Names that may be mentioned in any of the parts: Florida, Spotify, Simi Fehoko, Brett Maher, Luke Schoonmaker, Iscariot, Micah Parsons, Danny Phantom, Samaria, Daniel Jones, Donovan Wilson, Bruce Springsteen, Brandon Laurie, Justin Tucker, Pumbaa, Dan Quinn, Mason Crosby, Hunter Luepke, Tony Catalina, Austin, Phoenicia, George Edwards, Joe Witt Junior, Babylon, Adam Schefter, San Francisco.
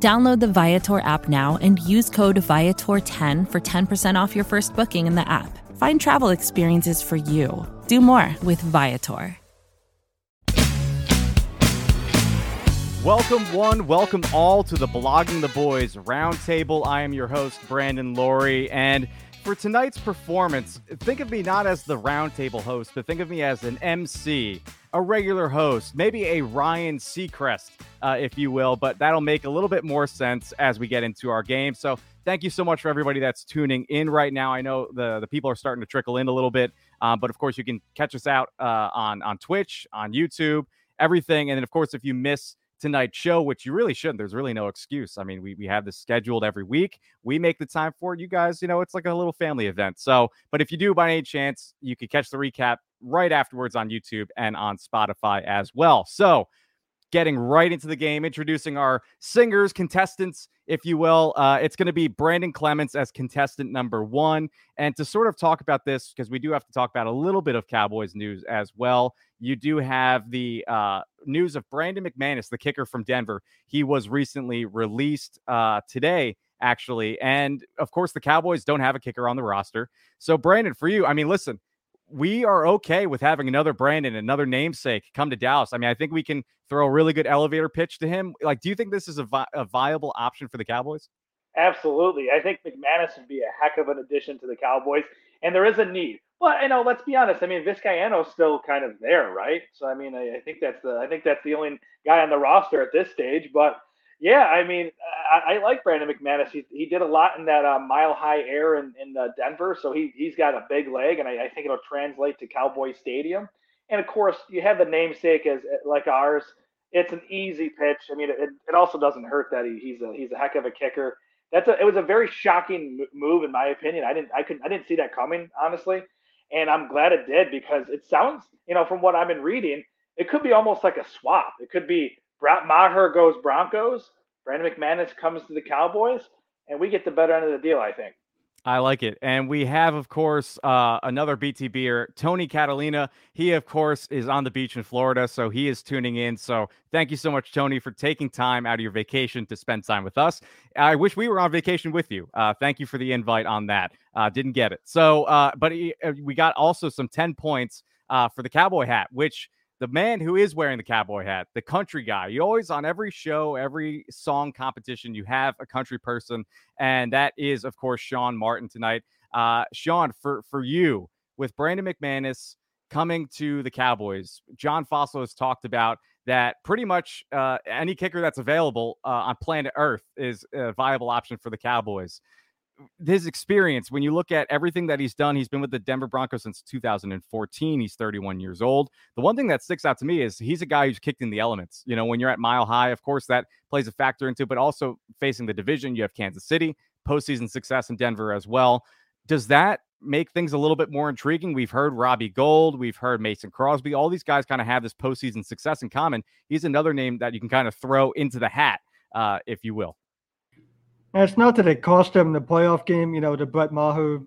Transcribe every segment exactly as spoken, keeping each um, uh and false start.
Download the Viator app now and use code Viator ten for ten percent off your first booking in the app. Find travel experiences for you. Do more with Viator. Welcome one, welcome all to the Blogging the Boys Roundtable. I am your host, Brandon Laurie, and for tonight's performance, think of me not as the Roundtable host, but think of me as an M C, a regular host, maybe a Ryan Seacrest, uh, if you will, but that'll make a little bit more sense as we get into our game. So thank you so much for everybody that's tuning in right now. I know the, the people are starting to trickle in a little bit, uh, but of course you can catch us out uh, on, on Twitch, on YouTube, everything. And then, of course, if you miss tonight's show, which you really shouldn't, there's really no excuse. I mean, we we have this scheduled every week. We make the time for it. You guys, you know, it's like a little family event. So, but if you do by any chance, you could catch the recap right afterwards on YouTube and on Spotify as well. So, getting right into the game, introducing our singers, contestants, if you will. Uh, it's going to be Brandon Clements as contestant number one. And to sort of talk about this, because we do have to talk about a little bit of Cowboys news as well, you do have the uh, news of Brandon McManus, the kicker from Denver. He was recently released uh, today, actually. And, of course, the Cowboys don't have a kicker on the roster. So, Brandon, for you, I mean, listen, we are okay with having another Brandon, another namesake come to Dallas. I mean, I think we can throw a really good elevator pitch to him. Like, do you think this is a, vi- a viable option for the Cowboys? Absolutely. I think McManus would be a heck of an addition to the Cowboys, and there is a need. But, you know, let's be honest. I mean, Vizcaino's still kind of there, right? So, I mean, I, I think that's the I think that's the only guy on the roster at this stage. But, yeah, I mean, I, I like Brandon McManus. He, he did a lot in that uh, mile high air in, in uh, Denver, so he, he's got a big leg, and I, I think it'll translate to Cowboy Stadium. And, of course, you have the namesake as like ours. It's an easy pitch. I mean, it, it also doesn't hurt that he, he's a he's a heck of a kicker. That's a, it was a very shocking move, in my opinion. I didn't I couldn't I didn't see that coming, honestly. And I'm glad it did, because it sounds, you know, from what I've been reading, it could be almost like a swap. It could be Brett Maher goes Broncos, Brandon McManus comes to the Cowboys, and we get the better end of the deal, I think. I like it. And we have, of course, uh, another BTBer, Tony Catalina. He, of course, is on the beach in Florida, so he is tuning in. So thank you so much, Tony, for taking time out of your vacation to spend time with us. I wish we were on vacation with you. Uh, thank you for the invite on that. Uh, didn't get it. So, uh, but he, we got also some ten points uh, for the cowboy hat, which the man who is wearing the cowboy hat, the country guy, you always on every show, every song competition, you have a country person. And that is, of course, Sean Martin tonight. Uh, Sean, for, for you, with Brandon McManus coming to the Cowboys, John Fossil has talked about that pretty much uh, any kicker that's available uh, on planet Earth is a viable option for the Cowboys. His experience, when you look at everything that he's done, he's been with the Denver Broncos since two thousand fourteen. He's thirty-one years old. The one thing that sticks out to me is he's a guy who's kicked in the elements. You know, when you're at mile high, of course, that plays a factor into, but also facing the division, you have Kansas City, postseason success in Denver as well. Does that make things a little bit more intriguing? We've heard Robbie Gould. We've heard Mason Crosby. All these guys kind of have this postseason success in common. He's another name that you can kind of throw into the hat, uh, if you will. And it's not that it cost him the playoff game, you know, the Brett Maher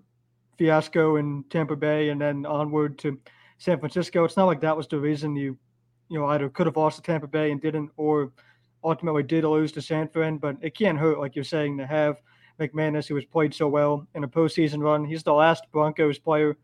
fiasco in Tampa Bay and then onward to San Francisco. It's not like that was the reason you, you know, either could have lost to Tampa Bay and didn't, or ultimately did lose to San Fran. But it can't hurt, like you're saying, to have McManus, who has played so well in a postseason run. He's the last Broncos player,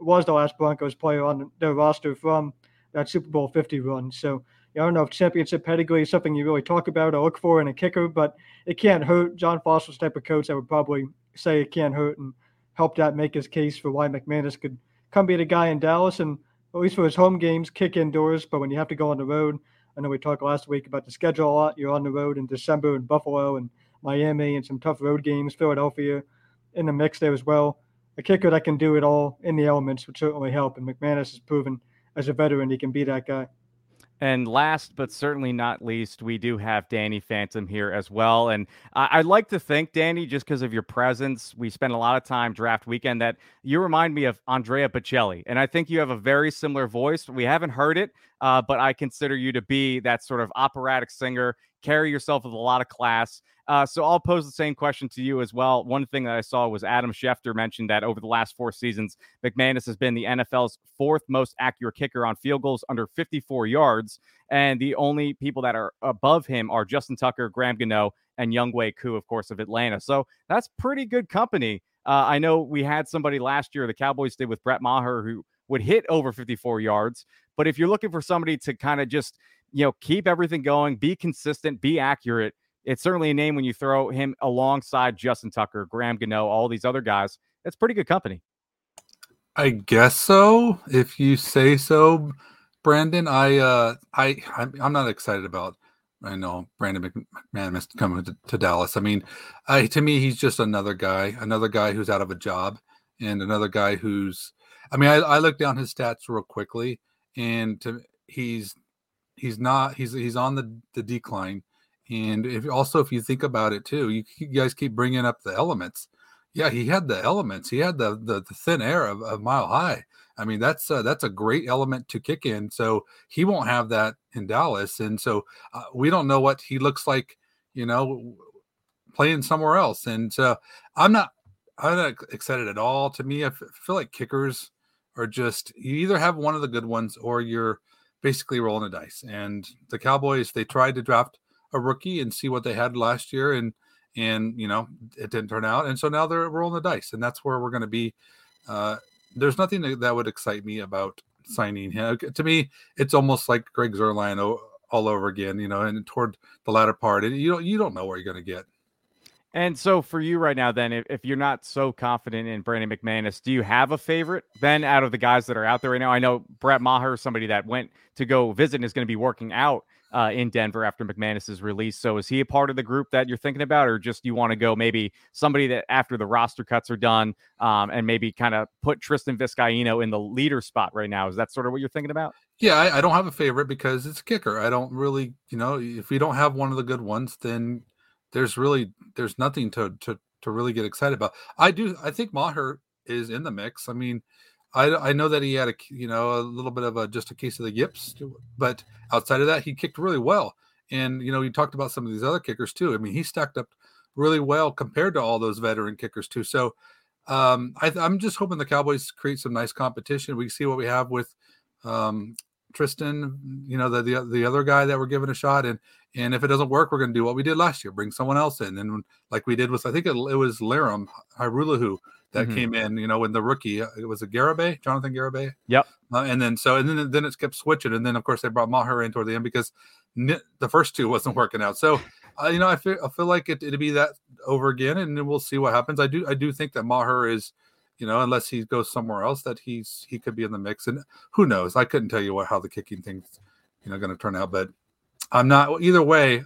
was the last Broncos player on their roster from that Super Bowl fifty run. So, I don't know if championship pedigree is something you really talk about or look for in a kicker, but it can't hurt. John Fossil's type of coach, I would probably say it can't hurt, and help that make his case for why McManus could come be the guy in Dallas and, at least for his home games, kick indoors. But when you have to go on the road, I know we talked last week about the schedule a lot. You're on the road in December in Buffalo and Miami and some tough road games, Philadelphia in the mix there as well. A kicker that can do it all in the elements would certainly help, and McManus has proven as a veteran he can be that guy. And last, but certainly not least, we do have Danny Phantom here as well. And I'd like to thank Danny just because of your presence. We spent a lot of time draft weekend that you remind me of Andrea Bocelli. And I think you have a very similar voice. We haven't heard it, uh, but I consider you to be that sort of operatic singer, carry yourself with a lot of class. Uh, so I'll pose the same question to you as well. One thing that I saw was Adam Schefter mentioned that over the last four seasons, McManus has been the N F L's fourth most accurate kicker on field goals under fifty-four yards. And the only people that are above him are Justin Tucker, Graham Gano, and Younghoe Koo, of course, of Atlanta. So that's pretty good company. Uh, I know we had somebody last year, the Cowboys did with Brett Maher, who would hit over fifty-four yards. But if you're looking for somebody to kind of just, you know, keep everything going, be consistent, be accurate, it's certainly a name when you throw him alongside Justin Tucker, Graham Gano, all these other guys. That's pretty good company. I guess so, if you say so, Brandon. I, uh, I, I'm not excited about. I know Brandon McManus coming to, to Dallas. I mean, I, to me, he's just another guy, another guy who's out of a job, and another guy who's. I mean, I, I looked down his stats real quickly, and to, he's he's not he's he's on the, the decline. And if also, if you think about it too, you, you guys keep bringing up the elements. Yeah, he had the elements. He had the the, the thin air of, of Mile High. I mean, that's uh, that's a great element to kick in. So he won't have that in Dallas. And so uh, we don't know what he looks like, you know, playing somewhere else. And uh, I'm not I'm not excited at all. To me, I f- feel like kickers are just, you either have one of the good ones or you're basically rolling a dice. And the Cowboys, they tried to draft a rookie and see what they had last year, and and you know it didn't turn out, and so now they're rolling the dice, and that's where we're going to be. Uh, there's nothing that would excite me about signing him. To me, it's almost like Greg Zuerlein all over again, you know, and toward the latter part, and you don't you don't know where you're going to get. And so for you right now, then, if, if you're not so confident in Brandon McManus, do you have a favorite then out of the guys that are out there right now? I know Brett Maher, somebody that went to go visit and is going to be working out Uh, in Denver after McManus's release. So is he a part of the group that you're thinking about, or just you want to go maybe somebody that after the roster cuts are done um, and maybe kind of put Tristan Vizcaino in the leader spot right now? Is that sort of what you're thinking about? Yeah, I, I don't have a favorite because it's a kicker. I don't really, you know, if we don't have one of the good ones, then there's really, there's nothing to, to, to really get excited about. I do. I think Maher is in the mix. I mean, I, I know that he had a you know a little bit of a just a case of the yips, but outside of that, he kicked really well. And you know you talked about some of these other kickers too. I mean, he stacked up really well compared to all those veteran kickers too. So um, I, I'm just hoping the Cowboys create some nice competition. We see what we have with um, Tristan, you know the, the the other guy that we're giving a shot, and and if it doesn't work, we're going to do what we did last year, bring someone else in, and like we did with I think it, it was Laram Hirulahu. That mm-hmm. came in, you know, when the rookie, it was a Garibay, Jonathan Garibay. Yep. Uh, and then so, and then then it kept switching, and then of course they brought Maher in toward the end because n- the first two wasn't working out. So, uh, you know, I feel I feel like it it'd be that over again, and we'll see what happens. I do I do think that Maher is, you know, unless he goes somewhere else, that he's he could be in the mix, and who knows? I couldn't tell you what how the kicking thing's, you know, going to turn out, but I'm not either way.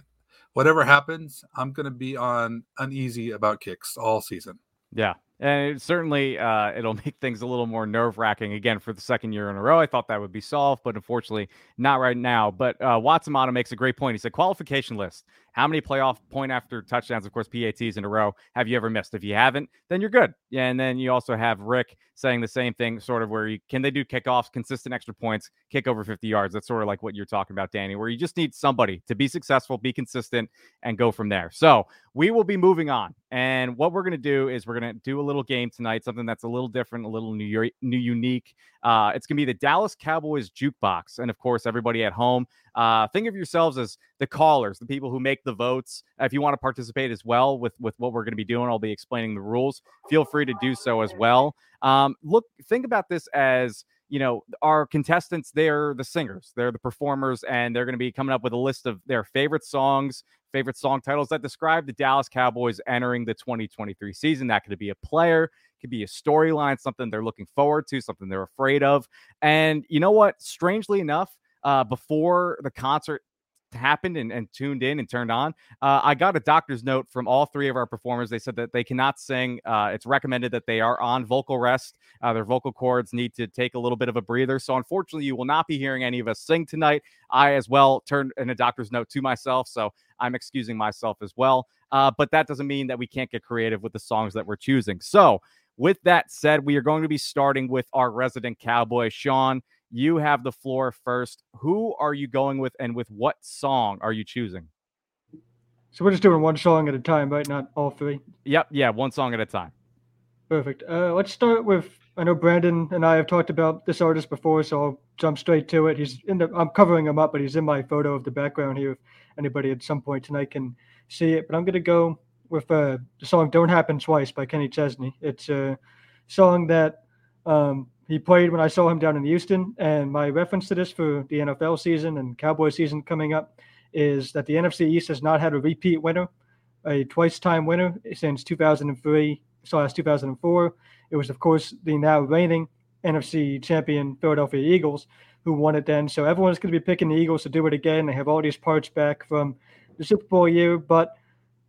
Whatever happens, I'm going to be on uneasy about kicks all season. Yeah. And it certainly, uh, it'll make things a little more nerve-wracking. Again, for the second year in a row, I thought that would be solved, but unfortunately, not right now. But uh, Watsamata makes a great point. He said, qualification list. How many playoff point after touchdowns, of course, P A Ts in a row, have you ever missed? If you haven't, then you're good. Yeah, and then you also have Rick saying the same thing, sort of where you can they do kickoffs, consistent extra points, kick over fifty yards. That's sort of like what you're talking about, Danny, where you just need somebody to be successful, be consistent, and go from there. So we will be moving on. And what we're going to do is we're going to do a little game tonight, something that's a little different, a little new, new unique. Uh, it's going to be the Dallas Cowboys Jukebox. And, of course, everybody at home, uh, think of yourselves as the callers, the people who make the votes. If you want to participate as well with, with what we're going to be doing, I'll be explaining the rules. Feel free to do so as well. Um, look, think about this as, you know, our contestants, they're the singers, they're the performers, and they're going to be coming up with a list of their favorite songs, favorite song titles that describe the Dallas Cowboys entering the twenty twenty-three season. That could be a player, could be a storyline, something they're looking forward to, something they're afraid of. And you know what? Strangely enough, uh, before the concert happened and, and tuned in and turned on. Uh, I got a doctor's note from all three of our performers. They said that they cannot sing. Uh, it's recommended that they are on vocal rest. Uh, their vocal cords need to take a little bit of a breather. So unfortunately, you will not be hearing any of us sing tonight. I as well turned in a doctor's note to myself. So I'm excusing myself as well. Uh, but that doesn't mean that we can't get creative with the songs that we're choosing. So with that said, we are going to be starting with our resident Cowboy, Sean. You have the floor first. Who are you going with, and with what song are you choosing? So we're just doing one song at a time, right? Not all three? Yep. Yeah, one song at a time. Perfect. Uh, let's start with, I know Brandon and I have talked about this artist before, so I'll jump straight to it. He's in the, I'm covering him up, but he's in my photo of the background here. If anybody at some point tonight can see it. But I'm going to go with uh, the song Don't Happen Twice by Kenny Chesney. It's a song that... Um, He played when I saw him down in Houston, and my reference to this for the N F L season and Cowboy season coming up is that the N F C East has not had a repeat winner, a twice-time winner since two thousand three slash two thousand four. It was, of course, the now reigning N F C champion Philadelphia Eagles who won it then. So everyone's going to be picking the Eagles to do it again. They have all these parts back from the Super Bowl year, but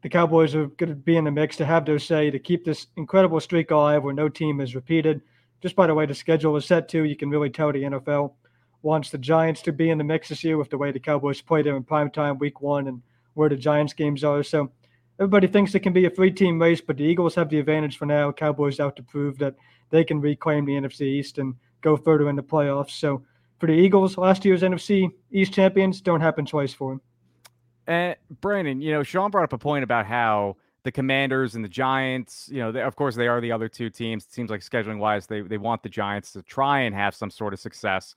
the Cowboys are going to be in the mix to have their say, to keep this incredible streak alive where no team is repeated. Just by the way the schedule is set to, you can really tell the N F L wants the Giants to be in the mix this year with the way the Cowboys play there in primetime week one and where the Giants games are. So everybody thinks it can be a three-team race, but the Eagles have the advantage for now. Cowboys out to prove that they can reclaim the N F C East and go further in the playoffs. So for the Eagles, last year's N F C East champions, Don't Happen Twice for them. And Brandon, you know, Sean brought up a point about how the Commanders and the Giants, you know, they, of course, they are the other two teams. It seems like scheduling-wise, they they want the Giants to try and have some sort of success.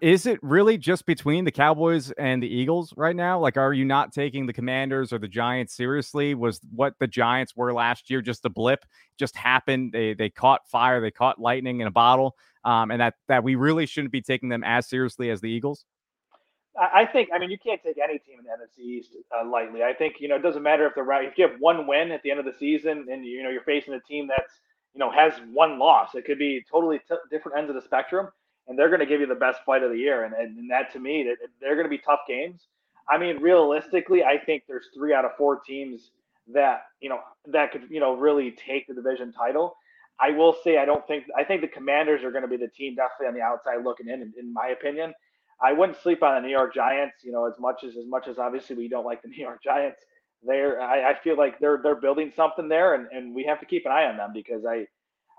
Is it really just between the Cowboys and the Eagles right now? Like, are you not taking the Commanders or the Giants seriously? Was what the Giants were last year just a blip? Just happened. They they caught fire. They caught lightning in a bottle, um, and that that we really shouldn't be taking them as seriously as the Eagles? I think, I mean, you can't take any team in the N F C East uh, lightly. I think, you know, it doesn't matter if they're right. If you have one win at the end of the season and, you know, you're facing a team that's, you know, has one loss, it could be totally t- different ends of the spectrum, and they're going to give you the best fight of the year. And, and, and that, to me, that they're going to be tough games. I mean, realistically, I think there's three out of four teams that, you know, that could, you know, really take the division title. I will say, I don't think, I think the Commanders are going to be the team definitely on the outside looking in, in, in my opinion. I wouldn't sleep on the New York Giants, you know, as much as as much as obviously we don't like the New York Giants. They're, I, I feel like they're they're building something there, and, and we have to keep an eye on them because I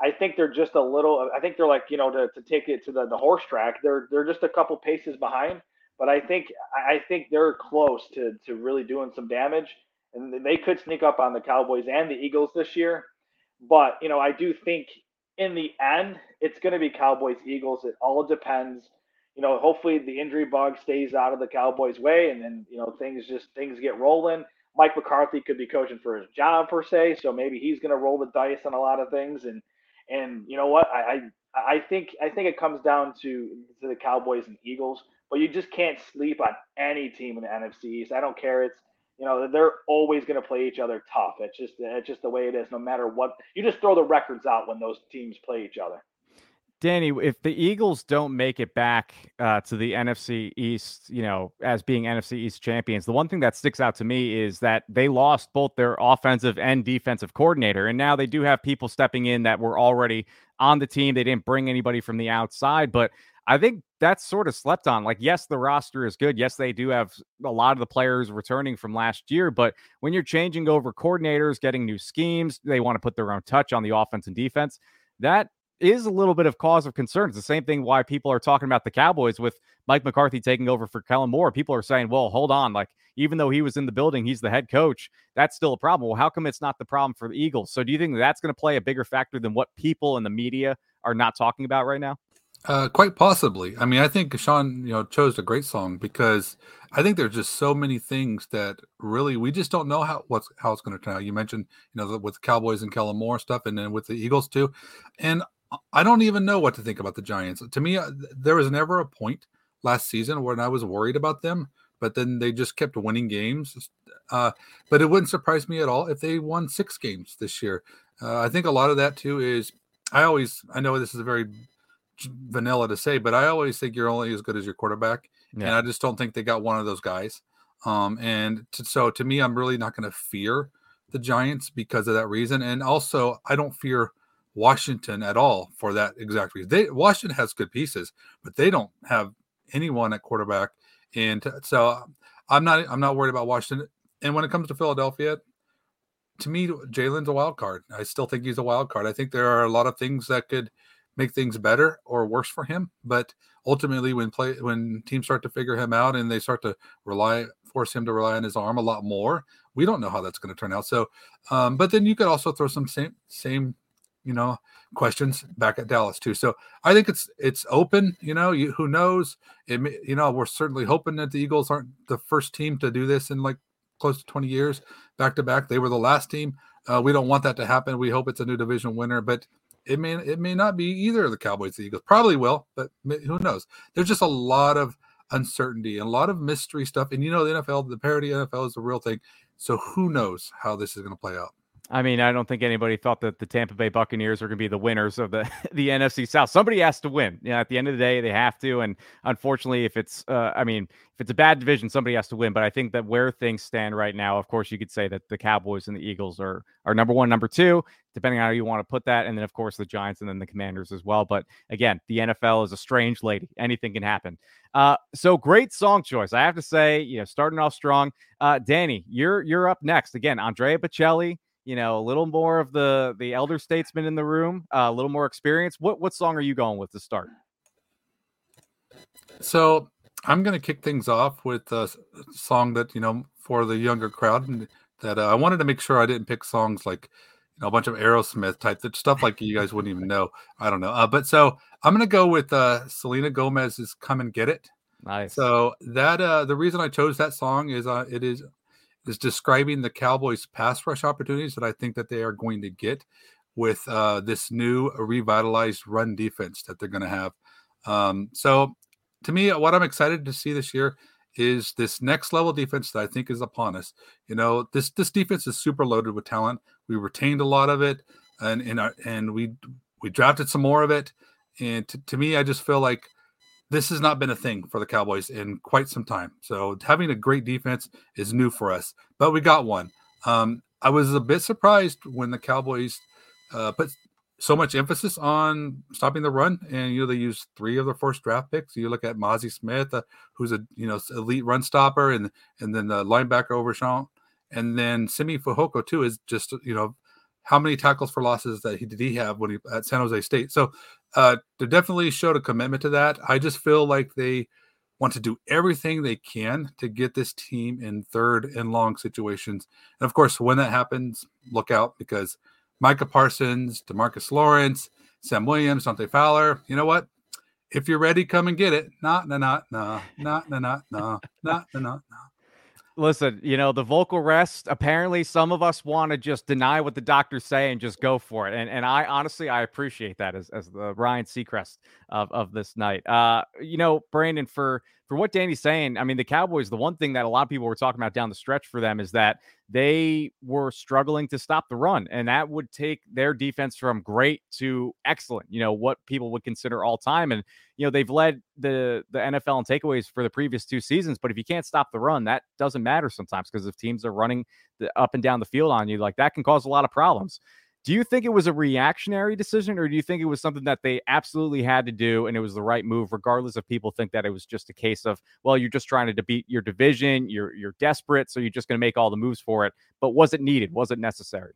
I think they're just a little I think they're like, you know, to, to take it to the, the horse track, they're they're just a couple paces behind. But I think I think they're close to to really doing some damage, and they could sneak up on the Cowboys and the Eagles this year. But, you know, I do think in the end it's going to be Cowboys Eagles. It all depends. You know, hopefully the injury bug stays out of the Cowboys' way, and then, you know, things just things get rolling. Mike McCarthy could be coaching for his job per se, so maybe he's going to roll the dice on a lot of things. And and you know what, I I, I think I think it comes down to, to the Cowboys and Eagles, but you just can't sleep on any team in the N F C East. I don't care. It's, you know, they're always going to play each other tough. It's just it's just the way it is. No matter what, you just throw the records out when those teams play each other. Danny, if the Eagles don't make it back uh, to the N F C East, you know, as being N F C East champions, the one thing that sticks out to me is that they lost both their offensive and defensive coordinator. And now they do have people stepping in that were already on the team. They didn't bring anybody from the outside, but I think that's sort of slept on. Like, yes, the roster is good. Yes, they do have a lot of the players returning from last year, but when you're changing over coordinators, getting new schemes, they want to put their own touch on the offense and defense. That is a little bit of cause of concern. It's the same thing why people are talking about the Cowboys with Mike McCarthy taking over for Kellen Moore. People are saying, well, hold on. Like, even though he was in the building, he's the head coach. That's still a problem. Well, how come it's not the problem for the Eagles? So do you think that's going to play a bigger factor than what people in the media are not talking about right now? Uh, quite possibly. I mean, I think Sean, you know, chose a great song because I think there's just so many things that really we just don't know how what's how it's going to turn out. You mentioned, you know, the, with the Cowboys and Kellen Moore stuff, and then with the Eagles too. And I don't even know what to think about the Giants. To me, there was never a point last season when I was worried about them, but then they just kept winning games. Uh, but it wouldn't surprise me at all if they won six games this year. Uh, I think a lot of that too is I always, I know this is a very vanilla to say, but I always think you're only as good as your quarterback. Yeah. And I just don't think they got one of those guys. Um, and to, so to me, I'm really not going to fear the Giants because of that reason. And also, I don't fear Washington at all for that exact reason. They, Washington has good pieces, but they don't have anyone at quarterback. And t- so I'm not, I'm not worried about Washington. And when it comes to Philadelphia, to me, Jalen's a wild card. I still think he's a wild card. I think there are a lot of things that could make things better or worse for him. But ultimately, when play when teams start to figure him out and they start to rely, force him to rely on his arm a lot more, we don't know how that's going to turn out. So, um, but then you could also throw some same same, you know, questions back at Dallas too. So I think it's it's open. You know, you, who knows? It may, you know, we're certainly hoping that the Eagles aren't the first team to do this in like close to twenty years back to back. They were the last team. Uh, we don't want that to happen. We hope it's a new division winner, but it may it may not be either of the Cowboys, the Eagles. Probably will, but who knows? There's just a lot of uncertainty and a lot of mystery stuff. And you know, the N F L, the parody N F L is the real thing. So who knows how this is going to play out? I mean, I don't think anybody thought that the Tampa Bay Buccaneers were going to be the winners of the, the N F C South. Somebody has to win. You know, at the end of the day, they have to. And unfortunately, if it's, uh, I mean, if it's a bad division, somebody has to win. But I think that where things stand right now, of course, you could say that the Cowboys and the Eagles are are number one, number two, depending on how you want to put that. And then, of course, the Giants and then the Commanders as well. But again, the N F L is a strange lady. Anything can happen. Uh, so great song choice, I have to say. You know, starting off strong. Uh, Danny, you're you're up next again. Andrea Bocelli. You know, a little more of the the elder statesman in the room, uh, a little more experience. What what song are you going with to start? So I'm going to kick things off with a song that, you know, for the younger crowd, and that uh, I wanted to make sure I didn't pick songs like, you know, a bunch of Aerosmith type stuff like you guys wouldn't even know. I don't know. Uh, but so I'm going to go with uh, Selena Gomez's "Come and Get It." Nice. So that uh, the reason I chose that song is uh, it is. is describing the Cowboys' pass rush opportunities that I think that they are going to get with uh, this new revitalized run defense that they're going to have. Um, so to me, what I'm excited to see this year is this next level defense that I think is upon us. You know, this this defense is super loaded with talent. We retained a lot of it, and and, our, and we we drafted some more of it. And t- to me, I just feel like this has not been a thing for the Cowboys in quite some time. So having a great defense is new for us, but we got one. Um, I was a bit surprised when the Cowboys uh, put so much emphasis on stopping the run, and you know they used three of their first draft picks. You look at Mazi Smith, uh, who's a you know elite run stopper, and and then the linebacker Overshown, and then Simi Fehoko too is just you know how many tackles for losses that he did he have when he at San Jose State. So. Uh, they definitely showed a commitment to that. I just feel like they want to do everything they can to get this team in third and long situations. And, of course, when that happens, look out because Micah Parsons, DeMarcus Lawrence, Sam Williams, Dante Fowler, you know what? If you're ready, come and get it. Nah, nah, nah, nah, nah, nah, nah, nah, nah, nah, nah. Listen, you know, the vocal rest, apparently some of us want to just deny what the doctors say and just go for it. And and I honestly, I appreciate that as, as the Ryan Seacrest of, of this night. Uh, you know, Brandon, for, for what Danny's saying, I mean, the Cowboys, the one thing that a lot of people were talking about down the stretch for them is that they were struggling to stop the run. And that would take their defense from great to excellent, you know, what people would consider all time. And, you know, they've led the, the N F L in takeaways for the previous two seasons. But if you can't stop the run, that doesn't matter sometimes because if teams are running the, up and down the field on you, like that can cause a lot of problems. Do you think it was a reactionary decision or do you think it was something that they absolutely had to do and it was the right move, regardless of people think that it was just a case of, well, you're just trying to beat your division, you're you're desperate, so you're just going to make all the moves for it. But was it needed? Was it necessary?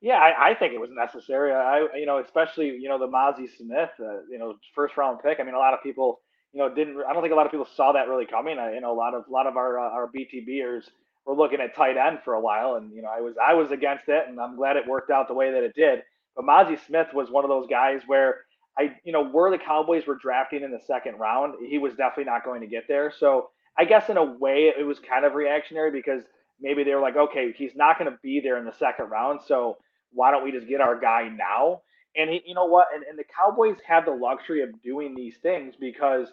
Yeah, I, I think it was necessary. I, you know, especially, you know, the Mazi Smith, uh, you know, first round pick. I mean, a lot of people, you know, didn't, I don't think a lot of people saw that really coming. I, you know, a lot of, a lot of our, uh, our BTBers we're looking at tight end for a while. And, you know, I was, I was against it and I'm glad it worked out the way that it did. But Mazi Smith was one of those guys where I, you know, where the Cowboys were drafting in the second round, he was definitely not going to get there. So I guess in a way it was kind of reactionary because maybe they were like, okay, he's not going to be there in the second round. So why don't we just get our guy now? And he, you know what? And, and the Cowboys have the luxury of doing these things because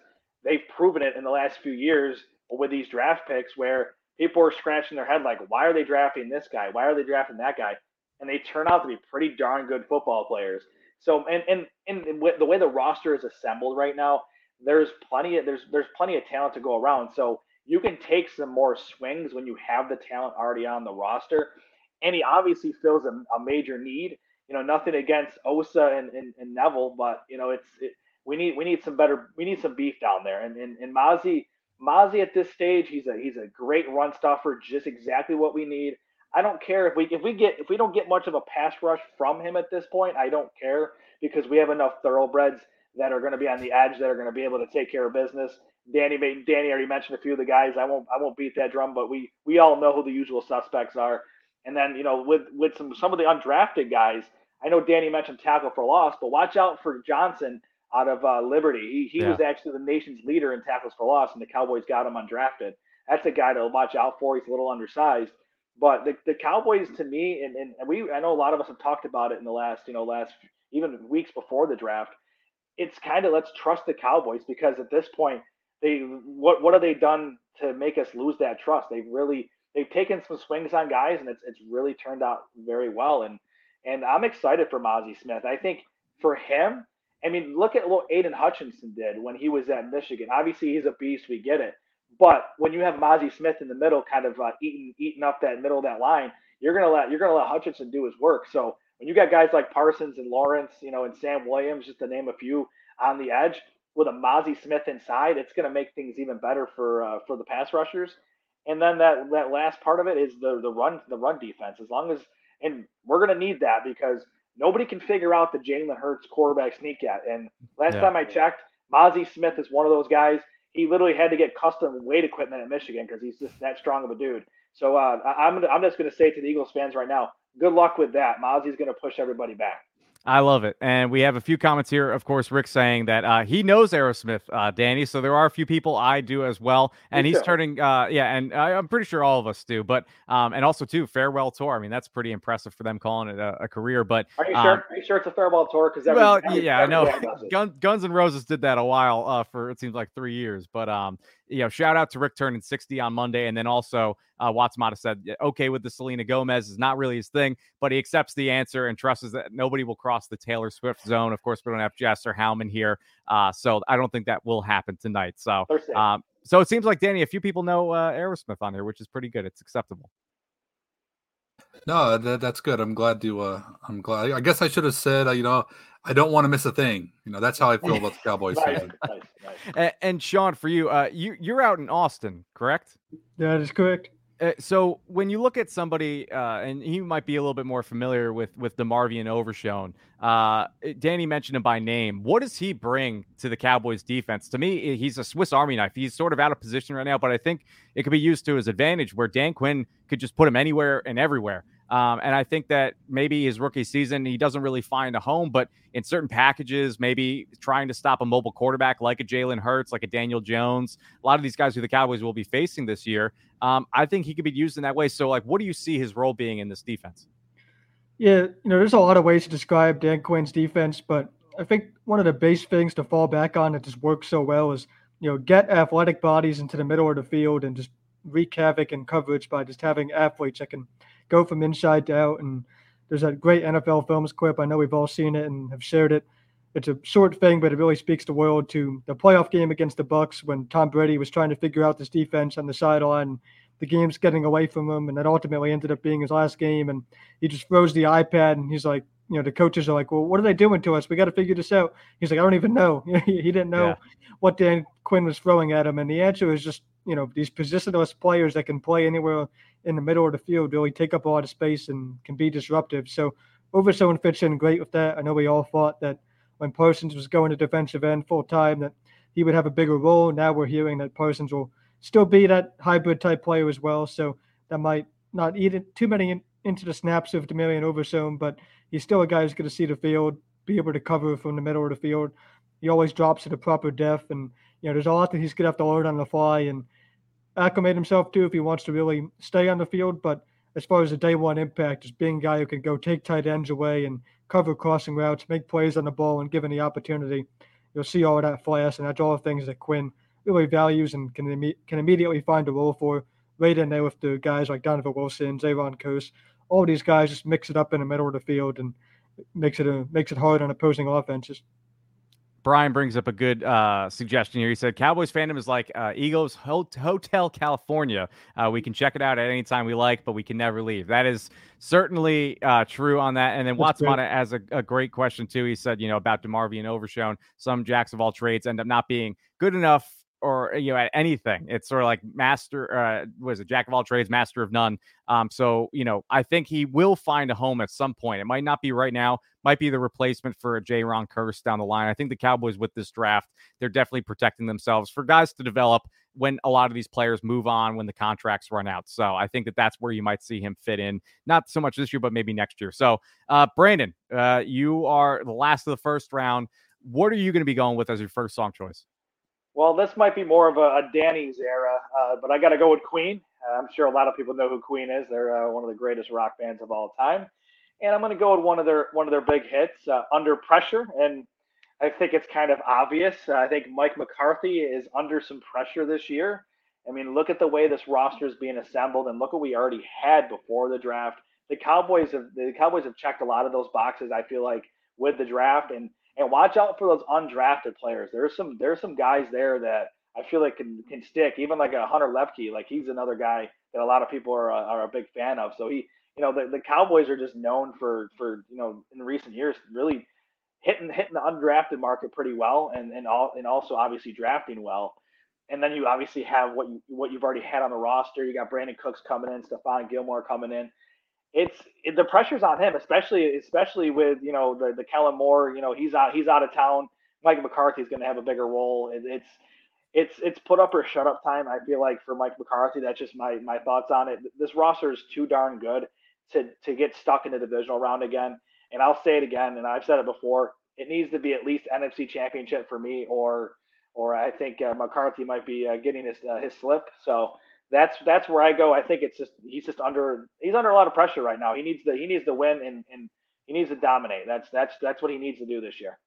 they've proven it in the last few years with these draft picks where people are scratching their head like, why are they drafting this guy? Why are they drafting that guy? And they turn out to be pretty darn good football players. So, and and and the way the roster is assembled right now, there's plenty of there's there's plenty of talent to go around. So you can take some more swings when you have the talent already on the roster. And he obviously fills a, a major need. You know, nothing against Osa and, and, and Neville, but you know, it's it, we need we need some better we need some beef down there. And and and Mazi Mazi at this stage, he's a he's a great run stopper, just exactly what we need. I don't care if we if we get if we don't get much of a pass rush from him at this point. I don't care, because we have enough thoroughbreds that are going to be on the edge that are going to be able to take care of business. Danny Danny already mentioned a few of the guys. I won't I won't beat that drum, but we we all know who the usual suspects are. And then, you know, with with some some of the undrafted guys, I know Danny mentioned tackle for loss, but watch out for Johnson out of uh, Liberty. He he yeah. was actually the nation's leader in tackles for loss, and the Cowboys got him undrafted. That's a guy to watch out for. He's a little undersized. But the, the Cowboys, to me, and, and we I know a lot of us have talked about it in the last, you know, last even weeks before the draft, it's kind of let's trust the Cowboys, because at this point, they what what have they done to make us lose that trust? They've really They've taken some swings on guys, and it's it's really turned out very well. And and I'm excited for Mazi Smith. I think for him, I mean, look at what Aiden Hutchinson did when he was at Michigan. Obviously, he's a beast. We get it. But when you have Mazi Smith in the middle, kind of uh, eating eating up that middle of that line, you're gonna let you're gonna let Hutchinson do his work. So when you got guys like Parsons and Lawrence, you know, and Sam Williams, just to name a few, on the edge with a Mazi Smith inside, it's gonna make things even better for uh, for the pass rushers. And then that, that last part of it is the the run the run defense. As long as and we're gonna need that, because nobody can figure out the Jalen Hurts quarterback sneak yet. And last yeah. time I checked, Mazi Smith is one of those guys. He literally had to get custom weight equipment at Michigan because he's just that strong of a dude. So uh, I'm I'm just gonna say to the Eagles fans right now, good luck with that. Mazi's gonna push everybody back. I love it. And we have a few comments here. Of course, Rick saying that uh, he knows Aerosmith, uh, Danny. So there are a few people I do as well. And Me he's too. turning. Uh, yeah. And I, I'm pretty sure all of us do. But um, and also, too, farewell tour. I mean, that's pretty impressive for them calling it a, a career. But are you, um, sure? are you sure it's a farewell tour? Because well, every, yeah, every I know Guns, Guns N' Roses did that a while uh, for it seems like three years. But, um, you know, shout out to Rick turning sixty on Monday. And then also uh, Watts Mata said, OK, with the Selena Gomez is not really his thing, but he accepts the answer and trusts that nobody will cross the Taylor Swift zone. Of course, we don't have Jess or Howman here, uh, so I don't think that will happen tonight. So, um, so it seems like, Danny, a few people know uh, Aerosmith on here, which is pretty good. It's acceptable. No, that, that's good. I'm glad to. Uh, I'm glad. I guess I should have said, uh, you know, I don't want to miss a thing. You know, that's how I feel about the Cowboys season. Nice, nice. and, and Sean, for you, uh, you you're out in Austin, correct? That is correct. Uh, so when you look at somebody, uh, and he might be a little bit more familiar with with DeMarvion Overshown, uh, Danny mentioned him by name. What does he bring to the Cowboys defense? To me, he's a Swiss Army knife. He's sort of out of position right now, but I think it could be used to his advantage, where Dan Quinn could just put him anywhere and everywhere. Um, and I think that maybe his rookie season, he doesn't really find a home, but in certain packages, maybe trying to stop a mobile quarterback like a Jalen Hurts, like a Daniel Jones, a lot of these guys who the Cowboys will be facing this year. Um, I think he could be used in that way. So, like, what do you see his role being in this defense? Yeah, you know, there's a lot of ways to describe Dan Quinn's defense, but I think one of the base things to fall back on that just works so well is, you know, get athletic bodies into the middle of the field and just wreak havoc and coverage by just having athletes that can go from inside to out. And there's that great N F L Films clip. I know we've all seen it and have shared it. It's a short thing, but it really speaks the world to the playoff game against the Bucs when Tom Brady was trying to figure out this defense on the sideline. The game's getting away from him, and that ultimately ended up being his last game. And he just throws the iPad, and he's like, you know, the coaches are like, well, what are they doing to us? We got to figure this out. He's like, I don't even know. he didn't know yeah. what Dan Quinn was throwing at him. And the answer is just, you know, these positionless players that can play anywhere in the middle of the field really take up a lot of space and can be disruptive. So Overshown fits in great with that. I know we all thought that when Parsons was going to defensive end full time that he would have a bigger role. Now we're hearing that Parsons will still be that hybrid type player as well. So that might not eat it too many in, into the snaps of DeMarvion Overshown, but he's still a guy who's going to see the field, be able to cover from the middle of the field. He always drops at a proper depth, and you know there's a lot that he's going to have to learn on the fly and acclimate himself to if he wants to really stay on the field. But as far as the day one impact, just being a guy who can go take tight ends away and cover crossing routes, make plays on the ball, and given the opportunity, you'll see all of that flash. And that's all the things that Quinn really values and can imme- can immediately find a role for right in there with the guys like Donovan Wilson, Jayron Kearse. All these guys just mix it up in the middle of the field and makes it a, makes it hard on opposing offenses. Brian brings up a good uh, suggestion here. He said, Cowboys fandom is like uh, Eagles Ho- Hotel California. Uh, we can check it out at any time we like, but we can never leave. That is certainly uh, true on that. And then Watsamana has a, a great question, too. He said, you know, about DeMarvion Overshown, some jacks of all trades end up not being good enough or, you know, at anything. It's sort of like master, uh, what is it, jack of all trades, master of none. Um, so, you know, I think he will find a home at some point. It might not be right now. Might be the replacement for a Jayron Kearse down the line. I think the Cowboys with this draft, they're definitely protecting themselves for guys to develop when a lot of these players move on, when the contracts run out. So I think that that's where you might see him fit in. Not so much this year, but maybe next year. So uh, Brandon, uh, you are the last of the first round. What are you going to be going with as your first song choice? Well, this might be more of a, a Danny's era, uh, but I got to go with Queen. Uh, I'm sure a lot of people know who Queen is. They're uh, one of the greatest rock bands of all time. And I'm going to go with one of their one of their big hits, uh, Under Pressure. And I think it's kind of obvious. Uh, I think Mike McCarthy is under some pressure this year. I mean, look at the way this roster is being assembled, and look what we already had before the draft. The Cowboys have the Cowboys have checked a lot of those boxes, I feel like, with the draft. And and watch out for those undrafted players. There's some there's some guys there that I feel like can can stick. Even like a Hunter Luepke, like he's another guy that a lot of people are are a big fan of. So he. You know, the, the Cowboys are just known for, for, you know, in recent years, really hitting hitting the undrafted market pretty well and, and all and also obviously drafting well. And then you obviously have what, you, what you've already had on the roster. You got Brandon Cooks coming in, Stephon Gilmore coming in. It's it, the pressure's on him, especially especially with, you know, the, the Kellen Moore. You know, he's out he's out of town. Mike McCarthy's going to have a bigger role. It, it's it's it's put up or shut up time, I feel like, for Mike McCarthy. That's just my, my thoughts on it. This roster is too darn good to to get stuck in the divisional round again. And I'll say it again, and I've said it before, it needs to be at least N F C Championship for me, or or I think uh, McCarthy might be uh, getting his uh, his slip. So that's that's where I go. I think it's just he's just under he's under a lot of pressure right now. He needs to he needs to win and, and he needs to dominate. That's that's that's what he needs to do this year.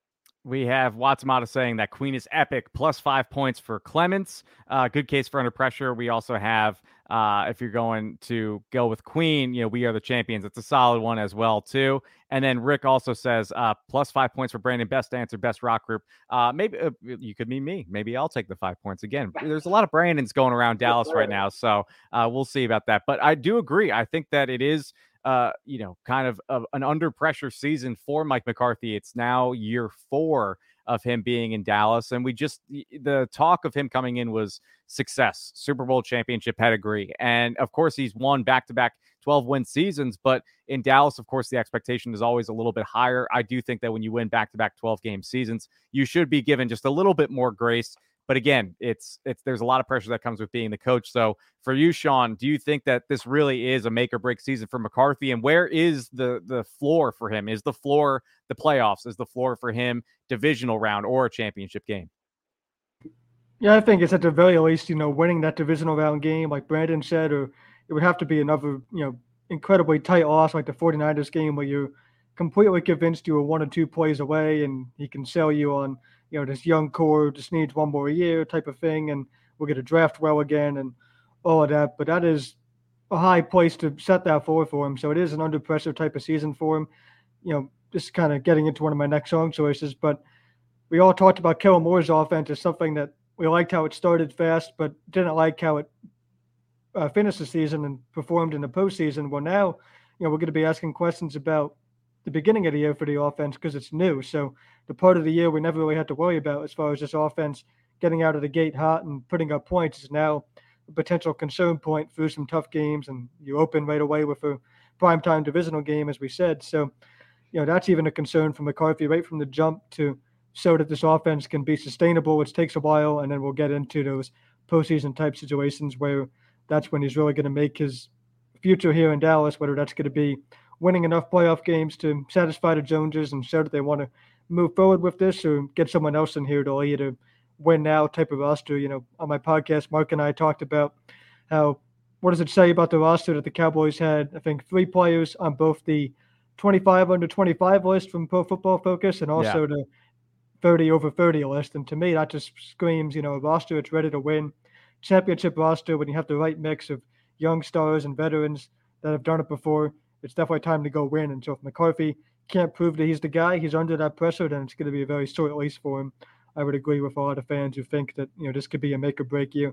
We have Watsamata saying that Queen is epic, plus five points for Clements. Uh, good case for Under Pressure. We also have, uh, if you're going to go with Queen, you know, We Are the Champions. It's a solid one as well, too. And then Rick also says uh, plus five points for Brandon. Best answer, best rock group. Uh, maybe uh, you could mean me. Maybe I'll take the five points again. There's a lot of Brandons going around Dallas right now, so uh, we'll see about that. But I do agree. I think that it is Uh, you know, kind of, of an under pressure season for Mike McCarthy. It's now year four of him being in Dallas. And we just, the talk of him coming in was success, Super Bowl championship pedigree. And of course he's won back-to-back twelve win seasons, but in Dallas, of course, the expectation is always a little bit higher. I do think that when you win back-to-back twelve game seasons, you should be given just a little bit more grace. But again, it's it's there's a lot of pressure that comes with being the coach. So for you, Sean, do you think that this really is a make or break season for McCarthy? And where is the the floor for him? Is the floor the playoffs? Is the floor for him divisional round or a championship game? Yeah, I think it's at the very least, you know, winning that divisional round game, like Brandon said, or it would have to be another, you know, incredibly tight loss like the 49ers game where you're completely convinced you were one or two plays away and he can sell you on, you know, this young core just needs one more year type of thing, and we're going to draft well again and all of that. But that is a high place to set that floor for him. So it is an under pressure type of season for him. You know, just kind of getting into one of my next song choices. But we all talked about Kellen Moore's offense as something that we liked how it started fast, but didn't like how it uh, finished the season and performed in the postseason. Well, now, you know, we're going to be asking questions about the beginning of the year for the offense because it's new. So the part of the year we never really had to worry about as far as this offense getting out of the gate hot and putting up points is now a potential concern point through some tough games. And you open right away with a primetime divisional game, as we said. So, you know, that's even a concern for McCarthy right from the jump to so that this offense can be sustainable, which takes a while. And then we'll get into those postseason type situations where that's when he's really going to make his future here in Dallas, whether that's going to be winning enough playoff games to satisfy the Joneses and show that they want to move forward with this or get someone else in here to lead a win now type of roster. You know, on my podcast, Mark and I talked about how, what does it say about the roster that the Cowboys had, I think, three players on both the twenty-five under twenty-five list from Pro Football Focus and also yeah. the thirty over thirty list. And to me, that just screams, you know, a roster that's ready to win, championship roster when you have the right mix of young stars and veterans that have done it before. It's definitely time to go win. And so if McCarthy can't prove that he's the guy, he's under that pressure, then it's going to be a very short leash for him. I would agree with a lot of fans who think that, you know, this could be a make or break year.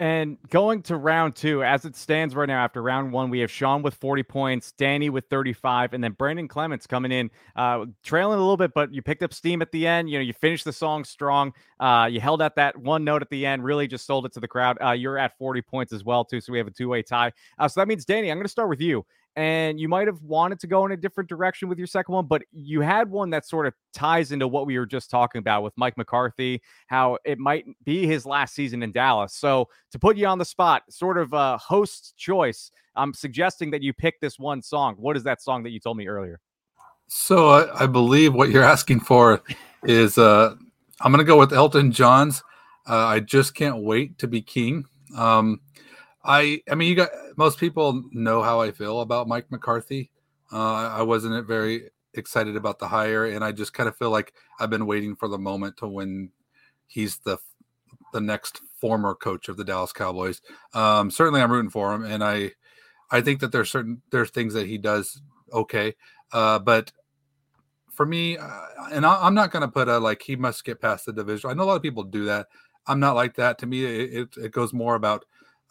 And going to round two, as it stands right now, after round one, we have Sean with forty points, Danny with thirty-five, and then Brandon Clements coming in, uh, trailing a little bit, but you picked up steam at the end. You know, you finished the song strong. Uh, you held out that one note at the end, really just sold it to the crowd. Uh, you're at forty points as well, too, so we have a two-way tie. Uh, so that means, Danny, I'm going to start with you. And you might have wanted to go in a different direction with your second one, but you had one that sort of ties into what we were just talking about with Mike McCarthy, how it might be his last season in Dallas. So to put you on the spot, sort of a host's choice, I'm suggesting that you pick this one song. What is that song that you told me earlier? So I, I believe what you're asking for is uh, I'm going to go with Elton John's uh, I Just Can't Wait to Be King. Um I I mean, you got most people know how I feel about Mike McCarthy. Uh, I wasn't very excited about the hire, and I just kind of feel like I've been waiting for the moment to when he's the the next former coach of the Dallas Cowboys. Um, certainly, I'm rooting for him, and I I think that there's certain there's things that he does okay, uh, but for me, uh, and I, I'm not going to put a like he must get past the division. I know a lot of people do that. I'm not like that. To me, it it, it goes more about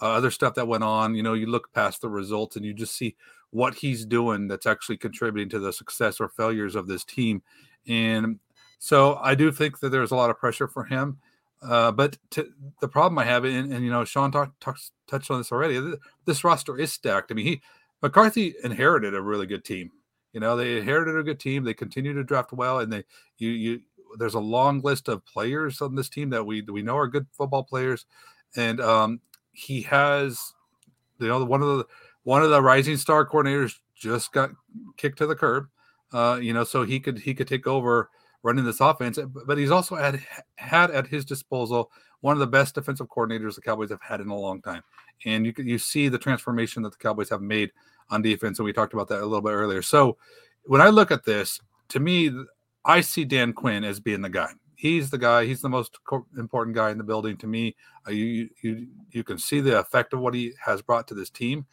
Uh, other stuff that went on. You know, you look past the results and you just see what he's doing that's actually contributing to the success or failures of this team. And so I do think that there's a lot of pressure for him. Uh, but to, the problem I have, and, and you know, Sean talk, talk, touched on this already, th- this roster is stacked. I mean, he McCarthy inherited a really good team. You know, they inherited a good team. They continue to draft well, and they you you there's a long list of players on this team that we we know are good football players, and um. He has, you know, one of the one of the rising star coordinators just got kicked to the curb, uh, you know, so he could he could take over running this offense. But he's also had had at his disposal one of the best defensive coordinators the Cowboys have had in a long time, and you you see the transformation that the Cowboys have made on defense, and we talked about that a little bit earlier. So when I look at this, to me, I see Dan Quinn as being the guy. He's the guy. He's the most co- important guy in the building to me. Uh, you you you can see the effect of what he has brought to this team.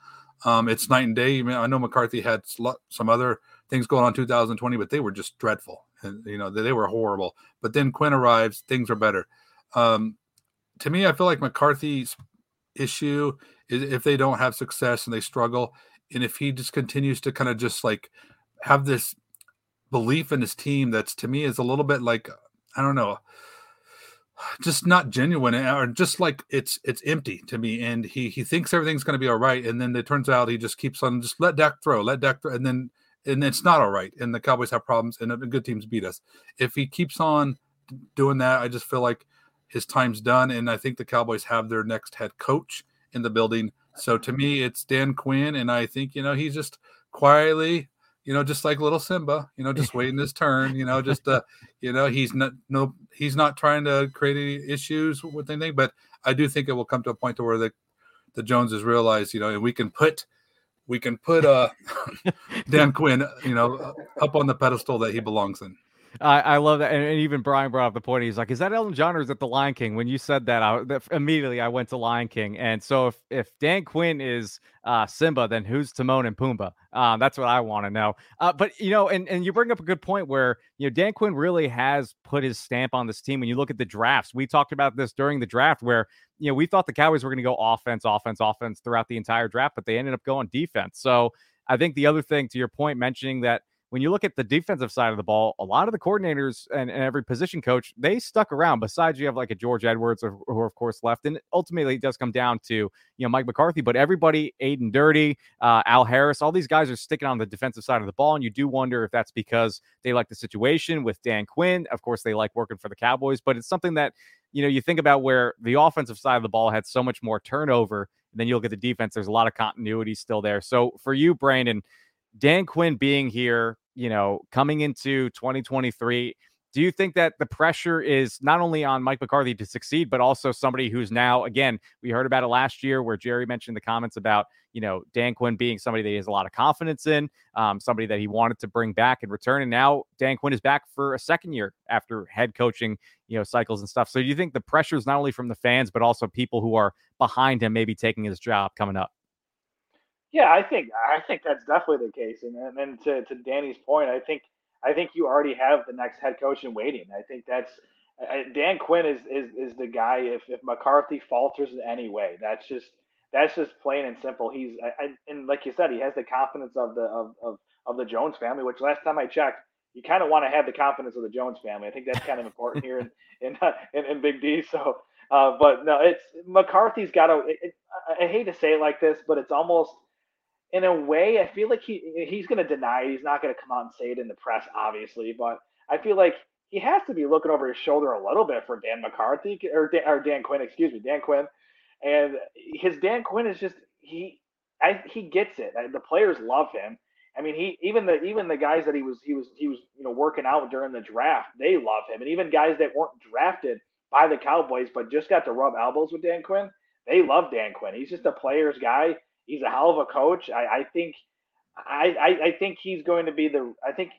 Um, it's night and day. I mean, I know McCarthy had sl- some other things going on in two thousand twenty, but they were just dreadful. And you know, they, they were horrible. But then Quinn arrives, things are better. Um, to me, I feel like McCarthy's issue is if they don't have success and they struggle, and if he just continues to kind of just like have this belief in his team that's, to me, is a little bit like, I don't know, just not genuine, or just like it's it's empty to me. And he he thinks everything's going to be all right, and then it turns out he just keeps on just let Dak throw, let Dak throw, and then and it's not all right. And the Cowboys have problems, and the good teams beat us. If he keeps on doing that, I just feel like his time's done. And I think the Cowboys have their next head coach in the building. So to me, it's Dan Quinn, and I think you know he's just quietly, you know, just like little Simba, you know, just waiting his turn, you know, just, uh, you know, he's not, no, he's not trying to create any issues with anything, but I do think it will come to a point to where the, the Joneses realize, you know, and we can put, we can put uh, Dan Quinn, you know, up on the pedestal that he belongs in. I, I love that. And, and even Brian brought up the point. He's like, is that Elton John or is it the Lion King? When you said that, I, that immediately I went to Lion King. And so if, if Dan Quinn is uh, Simba, then who's Timon and Pumbaa? Uh, that's what I want to know. Uh, but, you know, and, and you bring up a good point where, you know, Dan Quinn really has put his stamp on this team. When you look at the drafts, we talked about this during the draft where, you know, we thought the Cowboys were going to go offense, offense, offense throughout the entire draft, but they ended up going defense. So I think the other thing to your point, mentioning that, when you look at the defensive side of the ball, a lot of the coordinators and, and every position coach, they stuck around. Besides, you have like a George Edwards, or, who of course left, and ultimately it does come down to, you know, Mike McCarthy. But everybody, Aiden Dirty, uh, Al Harris, all these guys are sticking on the defensive side of the ball, and you do wonder if that's because they like the situation with Dan Quinn. Of course, they like working for the Cowboys, but it's something that, you know, you think about where the offensive side of the ball had so much more turnover, and then you look at the defense. There's a lot of continuity still there. So for you, Brandon, Dan Quinn being here, you know, coming into twenty twenty-three, do you think that the pressure is not only on Mike McCarthy to succeed, but also somebody who's now, again, we heard about it last year where Jerry mentioned the comments about, you know, Dan Quinn being somebody that he has a lot of confidence in, um, somebody that he wanted to bring back and return. And now Dan Quinn is back for a second year after head coaching, you know, cycles and stuff. So do you think the pressure is not only from the fans, but also people who are behind him, maybe taking his job coming up? Yeah, I think, I think that's definitely the case. And then and to, to Danny's point, I think, I think you already have the next head coach in waiting. I think that's uh, Dan Quinn is, is, is the guy. If, if McCarthy falters in any way, that's just, that's just plain and simple. He's, I, I, and like you said, he has the confidence of the, of, of, of the Jones family, which last time I checked, you kind of want to have the confidence of the Jones family. I think that's kind of important here in, in, in, in Big D. So, uh, but no, it's McCarthy's got to, I hate to say it like this, but it's almost, in a way, I feel like he he's going to deny it. He's not going to come out and say it in the press, obviously. But I feel like he has to be looking over his shoulder a little bit for Dan McCarthy or Dan, or Dan Quinn, excuse me, Dan Quinn. And his Dan Quinn is just he I, he gets it. The players love him. I mean, he even the even the guys that he was he was he was you know working out during the draft, they love him. And even guys that weren't drafted by the Cowboys but just got to rub elbows with Dan Quinn, they love Dan Quinn. He's just a player's guy. He's a hell of a coach. I, I think, I, I, I think he's going to be the. I think,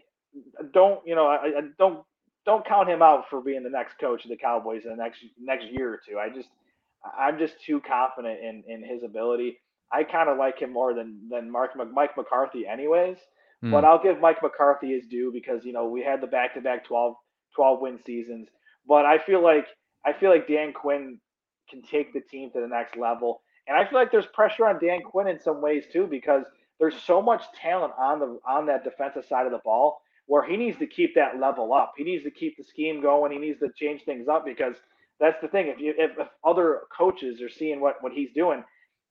don't you know? I, I don't don't count him out for being the next coach of the Cowboys in the next next year or two. I just, I'm just too confident in, in his ability. I kind of like him more than than Mark Mike McCarthy, anyways. Mm. But I'll give Mike McCarthy his due because you know we had the back-to-back twelve win seasons. But I feel like I feel like Dan Quinn can take the team to the next level. And I feel like there's pressure on Dan Quinn in some ways too, because there's so much talent on the on that defensive side of the ball where he needs to keep that level up. He needs to keep the scheme going. He needs to change things up because that's the thing. If you if, if other coaches are seeing what, what he's doing,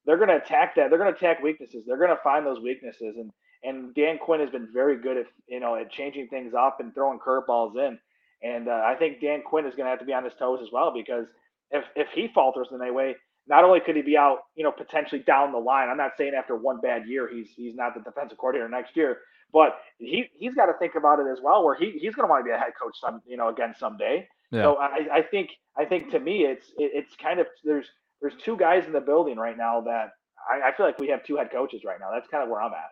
they're gonna attack that. They're gonna attack weaknesses. They're gonna find those weaknesses. And and Dan Quinn has been very good at you know at changing things up and throwing curveballs in. And uh, I think Dan Quinn is gonna have to be on his toes as well because if if he falters in any way. Not only could he be out, you know, potentially down the line. I'm not saying after one bad year he's he's not the defensive coordinator next year, but he he's got to think about it as well. Where he he's going to want to be a head coach some, you know, again someday. Yeah. So I, I think I think to me it's it, it's kind of there's there's two guys in the building right now that I, I feel like we have two head coaches right now. That's kind of where I'm at.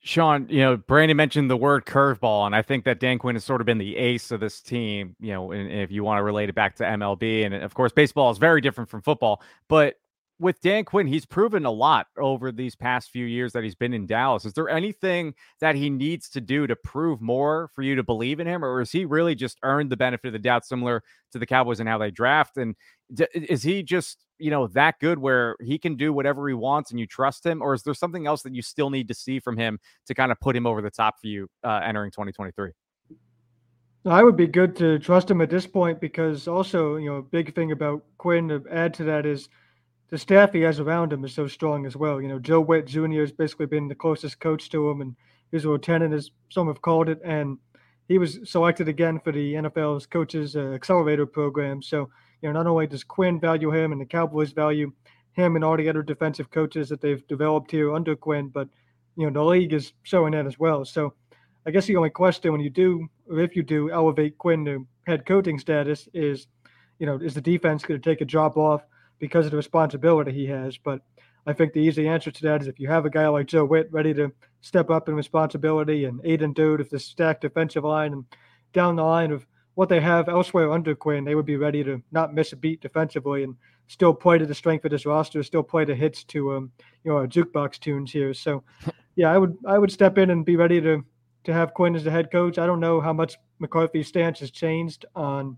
Sean, you know, Brandon mentioned the word curveball, and I think that Dan Quinn has sort of been the ace of this team, you know, and if you want to relate it back to M L B. And of course, baseball is very different from football. But with Dan Quinn, he's proven a lot over these past few years that he's been in Dallas. Is there anything that he needs to do to prove more for you to believe in him? Or is he really just earned the benefit of the doubt, similar to the Cowboys and how they draft? And d- is he just, you know, that good where he can do whatever he wants and you trust him? Or is there something else that you still need to see from him to kind of put him over the top for you uh, entering twenty twenty-three? I would be good to trust him at this point because also, you know, a big thing about Quinn to add to that is the staff he has around him is so strong as well. You know, Joe Witt Junior has basically been the closest coach to him, and his lieutenant, as some have called it, and he was selected again for the N F L's Coaches uh, Accelerator Program. So, you know, not only does Quinn value him and the Cowboys value him and all the other defensive coaches that they've developed here under Quinn, but, you know, the league is showing that as well. So I guess the only question when you do, or if you do elevate Quinn to head coaching status is, you know, is the defense going to take a drop off because of the responsibility he has? But I think the easy answer to that is if you have a guy like Joe Witt ready to step up in responsibility and aid and dude, if the stacked defensive line and down the line of what they have elsewhere under Quinn, they would be ready to not miss a beat defensively and still play to the strength of this roster, still play the hits to um, you know, our jukebox tunes here. So yeah, I would I would step in and be ready to to have Quinn as the head coach. I don't know how much McCarthy's stance has changed on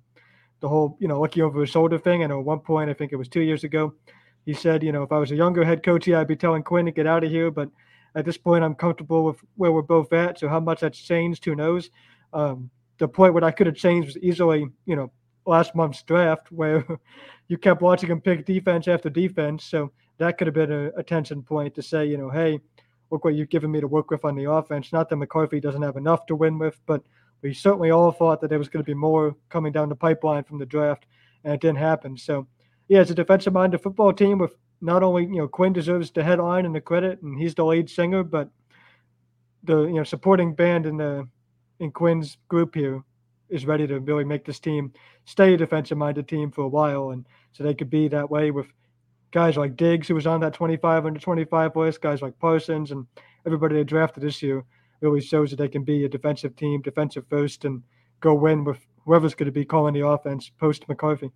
the whole, you know, looking over his shoulder thing. And at one point, I think it was two years ago, he said, you know, if I was a younger head coach, yeah, I'd be telling Quinn to get out of here. But at this point, I'm comfortable with where we're both at. So how much that's changed, who knows? Um, the point where I could have changed was easily, you know, last month's draft where you kept watching him pick defense after defense. So that could have been a, a tension point to say, you know, hey, look what you've given me to work with on the offense. Not that McCarthy doesn't have enough to win with, but we certainly all thought that there was going to be more coming down the pipeline from the draft, and it didn't happen. So, yeah, it's a defensive-minded football team with not only, you know, Quinn deserves the headline and the credit, and he's the lead singer, but the, you know, supporting band in the in Quinn's group here is ready to really make this team stay a defensive-minded team for a while. And so they could be that way with guys like Diggs, who was on that twenty-five under twenty-five list, guys like Parsons, and everybody they drafted this year really shows that they can be a defensive team, defensive first, and go win with whoever's going to be calling the offense post-McCarthy.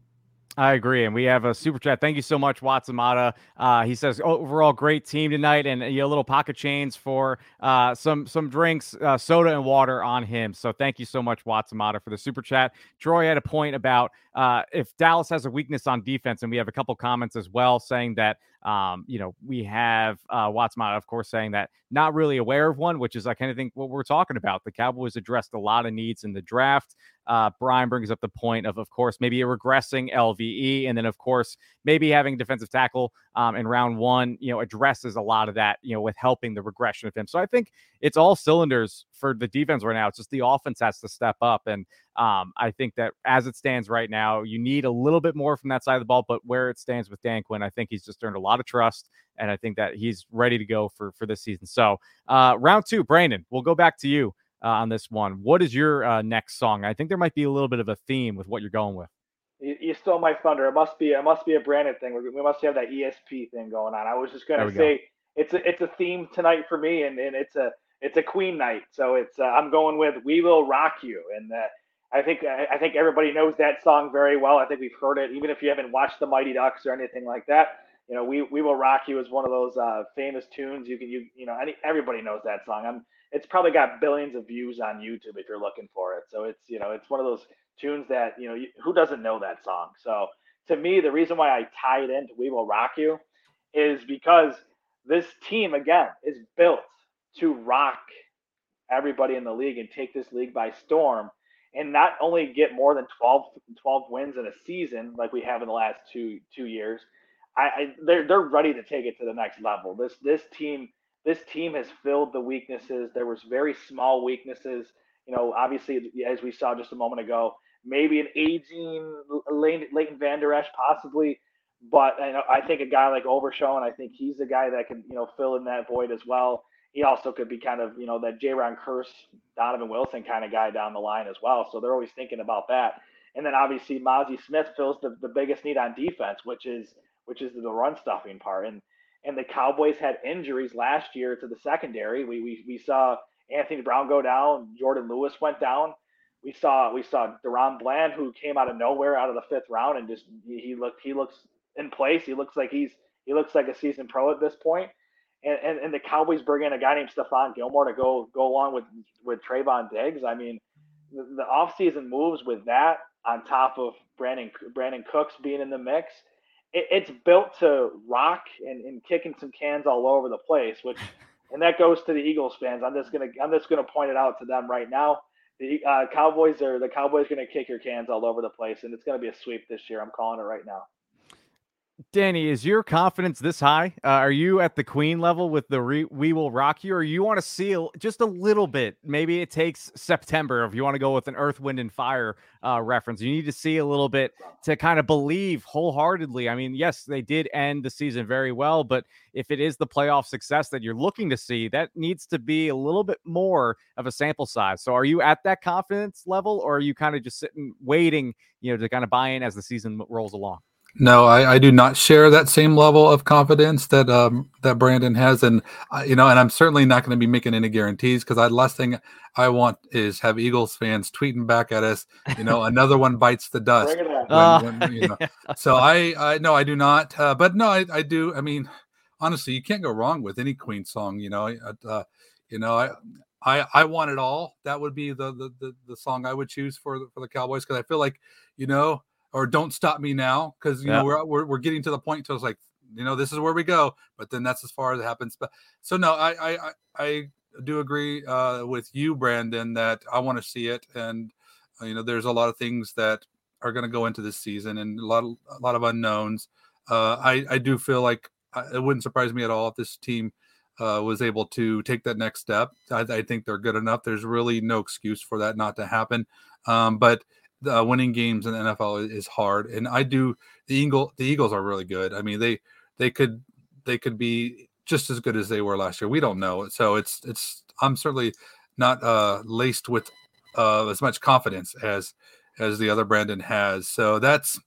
I agree, and we have a super chat. Thank you so much, Watsamata. Uh, he says, overall, great team tonight, and you know, little pocket chains for uh, some some drinks, uh, soda and water on him. So thank you so much, Watsamata, for the super chat. Troy had a point about uh, if Dallas has a weakness on defense, and we have a couple comments as well saying that, um, you know, we have uh, Watsamata, of course, saying that not really aware of one, which is, I kind of think, what we're talking about. The Cowboys addressed a lot of needs in the draft. Uh, Brian brings up the point of, of course, maybe a regressing L V E. And then, of course, maybe having defensive tackle um, in round one, you know, addresses a lot of that, you know, with helping the regression of him. So I think it's all cylinders for the defense right now. It's just the offense has to step up. And um, I think that as it stands right now, you need a little bit more from that side of the ball. But where it stands with Dan Quinn, I think he's just earned a lot of trust. And I think that he's ready to go for, for this season. So uh, round two, Brandon, we'll go back to you. Uh, on this one, what is your uh, next song? I think there might be a little bit of a theme with what you're going with. You, you stole my thunder. It must be. It must be a Brandon thing. We, we must have that E S P thing going on. I was just gonna say go. it's a it's a theme tonight for me, and, and it's a it's a Queen night. So it's uh, I'm going with "We Will Rock You," and uh, I think I, I think everybody knows that song very well. I think we've heard it, even if you haven't watched the Mighty Ducks or anything like that. You know, "We We Will Rock You" is one of those uh, famous tunes. You can you you know any, everybody knows that song. I'm It's probably got billions of views on YouTube if you're looking for it. So it's, you know, it's one of those tunes that, you know, you, who doesn't know that song? So to me, the reason why I tie it into "We Will Rock You" is because this team, again, is built to rock everybody in the league and take this league by storm and not only get more than twelve, twelve wins in a season like we have in the last two two years. I, I they're they're ready to take it to the next level. This this team. This team has filled the weaknesses. There was very small weaknesses. You know, obviously, as we saw just a moment ago, maybe an aging Leighton Van Der Esch possibly. But I think a guy like Overshown, I think he's a guy that can, you know, fill in that void as well. He also could be kind of, you know, that Jayron Kearse, Donovan Wilson kind of guy down the line as well. So they're always thinking about that. And then obviously Mazi Smith fills the, the biggest need on defense, which is which is the run stuffing part. And And the Cowboys had injuries last year to the secondary. We we we saw Anthony Brown go down. Jordan Lewis went down. We saw we saw Deron Bland, who came out of nowhere, out of the fifth round, and just he looked he looks in place. He looks like he's he looks like a seasoned pro at this point. And and, and the Cowboys bring in a guy named Stephon Gilmore to go go along with with Trayvon Diggs. I mean, the, the offseason moves with that on top of Brandon Brandon Cooks being in the mix. It's built to rock and, and kicking some cans all over the place, which, and that goes to the Eagles fans. I'm just gonna I'm just gonna point it out to them right now. The uh, Cowboys are the Cowboys gonna kick your cans all over the place, and it's gonna be a sweep this year. I'm calling it right now. Danny, is your confidence this high? Uh, are you at the Queen level with the re- "We Will Rock You," or you want to seal just a little bit? Maybe it takes September if you want to go with an Earth, Wind, and Fire uh, reference. You need to see a little bit to kind of believe wholeheartedly. I mean, yes, they did end the season very well, but if it is the playoff success that you're looking to see, that needs to be a little bit more of a sample size. So are you at that confidence level, or are you kind of just sitting, waiting, you know, to kind of buy in as the season rolls along? No, I, I do not share that same level of confidence that um, that Brandon has, and uh, you know, and I'm certainly not going to be making any guarantees because the last thing I want is have Eagles fans tweeting back at us. You know, another one bites the dust. Bring it up. When, when, you know. Yeah. So I, I no, I do not. Uh, but no, I, I do. I mean, honestly, you can't go wrong with any Queen song. You know, uh, you know, I, I, I want it all. That would be the the the, the song I would choose for the, for the Cowboys because I feel like, you know. Or "Don't Stop Me Now," because you yeah. know we're, we're we're getting to the point to it's like, you know, this is where we go, but then that's as far as it happens. But so no, I I I do agree uh, with you, Brandon, that I want to see it, and you know, there's a lot of things that are going to go into this season, and a lot of, a lot of unknowns. Uh, I I do feel like it wouldn't surprise me at all if this team uh, was able to take that next step. I, I think they're good enough. There's really no excuse for that not to happen. Um, but Uh, winning games in the N F L is hard, and I do. The Eagle, the Eagles are really good. I mean, they they could they could be just as good as they were last year. We don't know, so it's it's. I'm certainly not uh, laced with uh, as much confidence as as the other Brandon has. So that's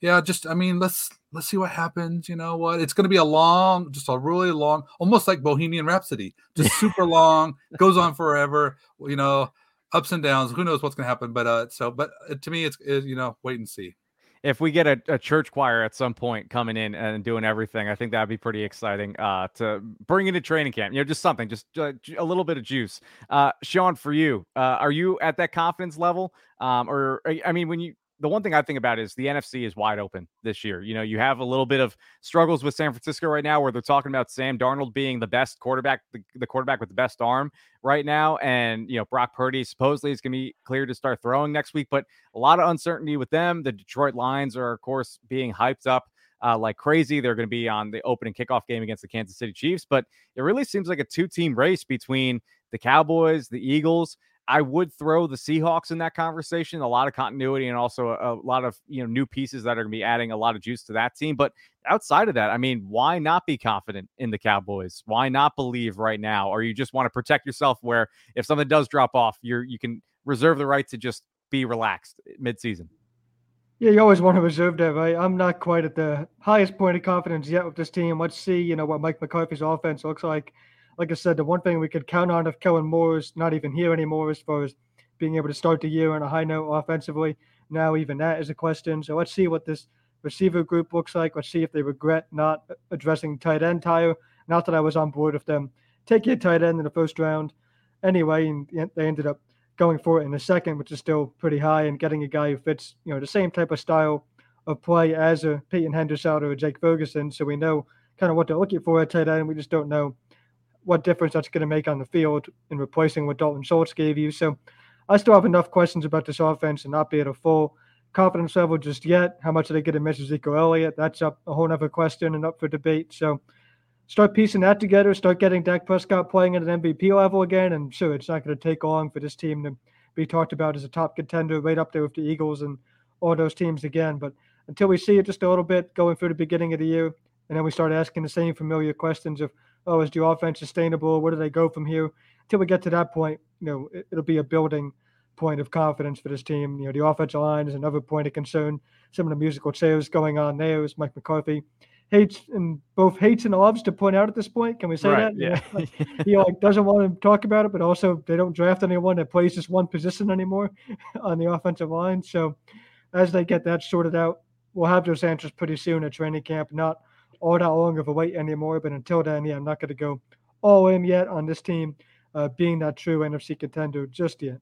yeah. Just I mean, let's let's see what happens. You know what? It's going to be a long, just a really long, almost like Bohemian Rhapsody, just super long, goes on forever. You know, ups and downs. Who knows what's going to happen? But uh, so but to me, it's it, you know, wait and see. If we get a, a church choir at some point coming in and doing everything, I think that'd be pretty exciting uh, to bring into training camp. You know, just something, just uh, a little bit of juice. Uh, Sean, for you, uh, are you at that confidence level? Um, or I mean, when you, the one thing I think about is the N F C is wide open this year. You know, you have a little bit of struggles with San Francisco right now, where they're talking about Sam Darnold being the best quarterback, the, the quarterback with the best arm right now. And, you know, Brock Purdy supposedly is going to be cleared to start throwing next week, but a lot of uncertainty with them. The Detroit Lions are, of course, being hyped up uh, like crazy. They're going to be on the opening kickoff game against the Kansas City Chiefs, but it really seems like a two-team race between the Cowboys, the Eagles. I would throw the Seahawks in that conversation, a lot of continuity and also a, a lot of, you know, new pieces that are going to be adding a lot of juice to that team. But outside of that, I mean, why not be confident in the Cowboys? Why not believe right now? Or you just want to protect yourself where if something does drop off, you're, you can reserve the right to just be relaxed midseason. Yeah, you always want to reserve that, right? I'm not quite at the highest point of confidence yet with this team. Let's see, you know, what Mike McCarthy's offense looks like. Like I said, the one thing we could count on if Kellen Moore is not even here anymore as far as being able to start the year on a high note offensively, now even that is a question. So let's see what this receiver group looks like. Let's see if they regret not addressing tight end tire. Not that I was on board with them taking a tight end in the first round anyway, and they ended up going for it in the second, which is still pretty high, and getting a guy who fits, you know, the same type of style of play as a Peyton Hendershot or a Jake Ferguson. So we know kind of what they're looking for at tight end. We just don't know what difference that's going to make on the field in replacing what Dalton Schultz gave you. So I still have enough questions about this offense and not be at a full confidence level just yet. How much are they going to miss Ezekiel Elliott? That's up a whole nother question and up for debate. So start piecing that together, start getting Dak Prescott playing at an M V P level again. And sure, it's not going to take long for this team to be talked about as a top contender right up there with the Eagles and all those teams again. But until we see it just a little bit going through the beginning of the year, and then we start asking the same familiar questions of, oh, is the offense sustainable? Where do they go from here? Until we get to that point, you know, it, it'll be a building point of confidence for this team. You know, the offensive line is another point of concern. Some of the musical chairs going on there, as Mike McCarthy hates and both hates and loves to point out at this point. Can we say right, that? Yeah. You know, he like, doesn't want to talk about it, but also they don't draft anyone that plays just one position anymore on the offensive line. So as they get that sorted out, we'll have those answers pretty soon at training camp, not all that long of a wait anymore. But until then, yeah, I'm not going to go all in yet on this team uh, being that true N F C contender just yet.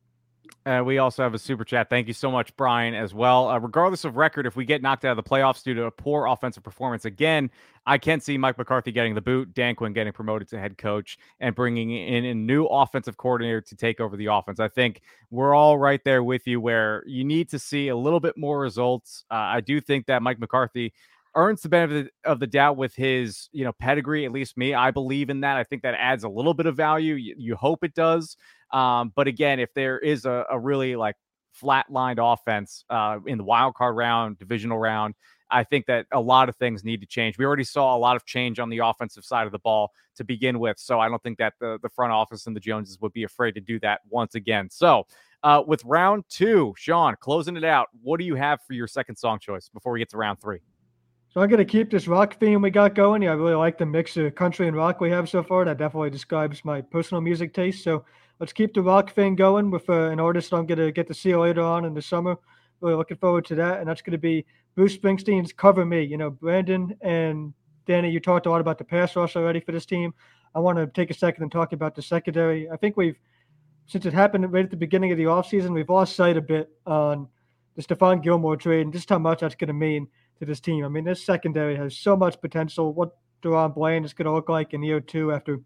Uh, we also have a super chat. Thank you so much, Brian, as well. Uh, regardless of record, if we get knocked out of the playoffs due to a poor offensive performance again, I can see Mike McCarthy getting the boot, Dan Quinn getting promoted to head coach, and bringing in a new offensive coordinator to take over the offense. I think we're all right there with you where you need to see a little bit more results. Uh, I do think that Mike McCarthy earns the benefit of the doubt with his, you know, pedigree. At least me, I believe in that. I think that adds a little bit of value. You, you hope it does. Um, but again, if there is a, a really like flatlined offense uh, in the wild card round, divisional round, I think that a lot of things need to change. We already saw a lot of change on the offensive side of the ball to begin with. So I don't think that the, the front office and the Joneses would be afraid to do that once again. So uh, with round two, Sean, closing it out, what do you have for your second song choice before we get to round three? So I'm going to keep this rock theme we got going. Yeah, I really like the mix of country and rock we have so far. That definitely describes my personal music taste. So let's keep the rock thing going with uh, an artist I'm going to get to see later on in the summer. Really looking forward to that. And that's going to be Bruce Springsteen's Cover Me. You know, Brandon and Danny, you talked a lot about the pass rush already for this team. I want to take a second and talk about the secondary. I think we've, since it happened right at the beginning of the offseason, we've lost sight a bit on the Stephon Gilmore trade and just how much that's going to mean to this team. I mean, this secondary has so much potential. What Deron Bland is going to look like in year two after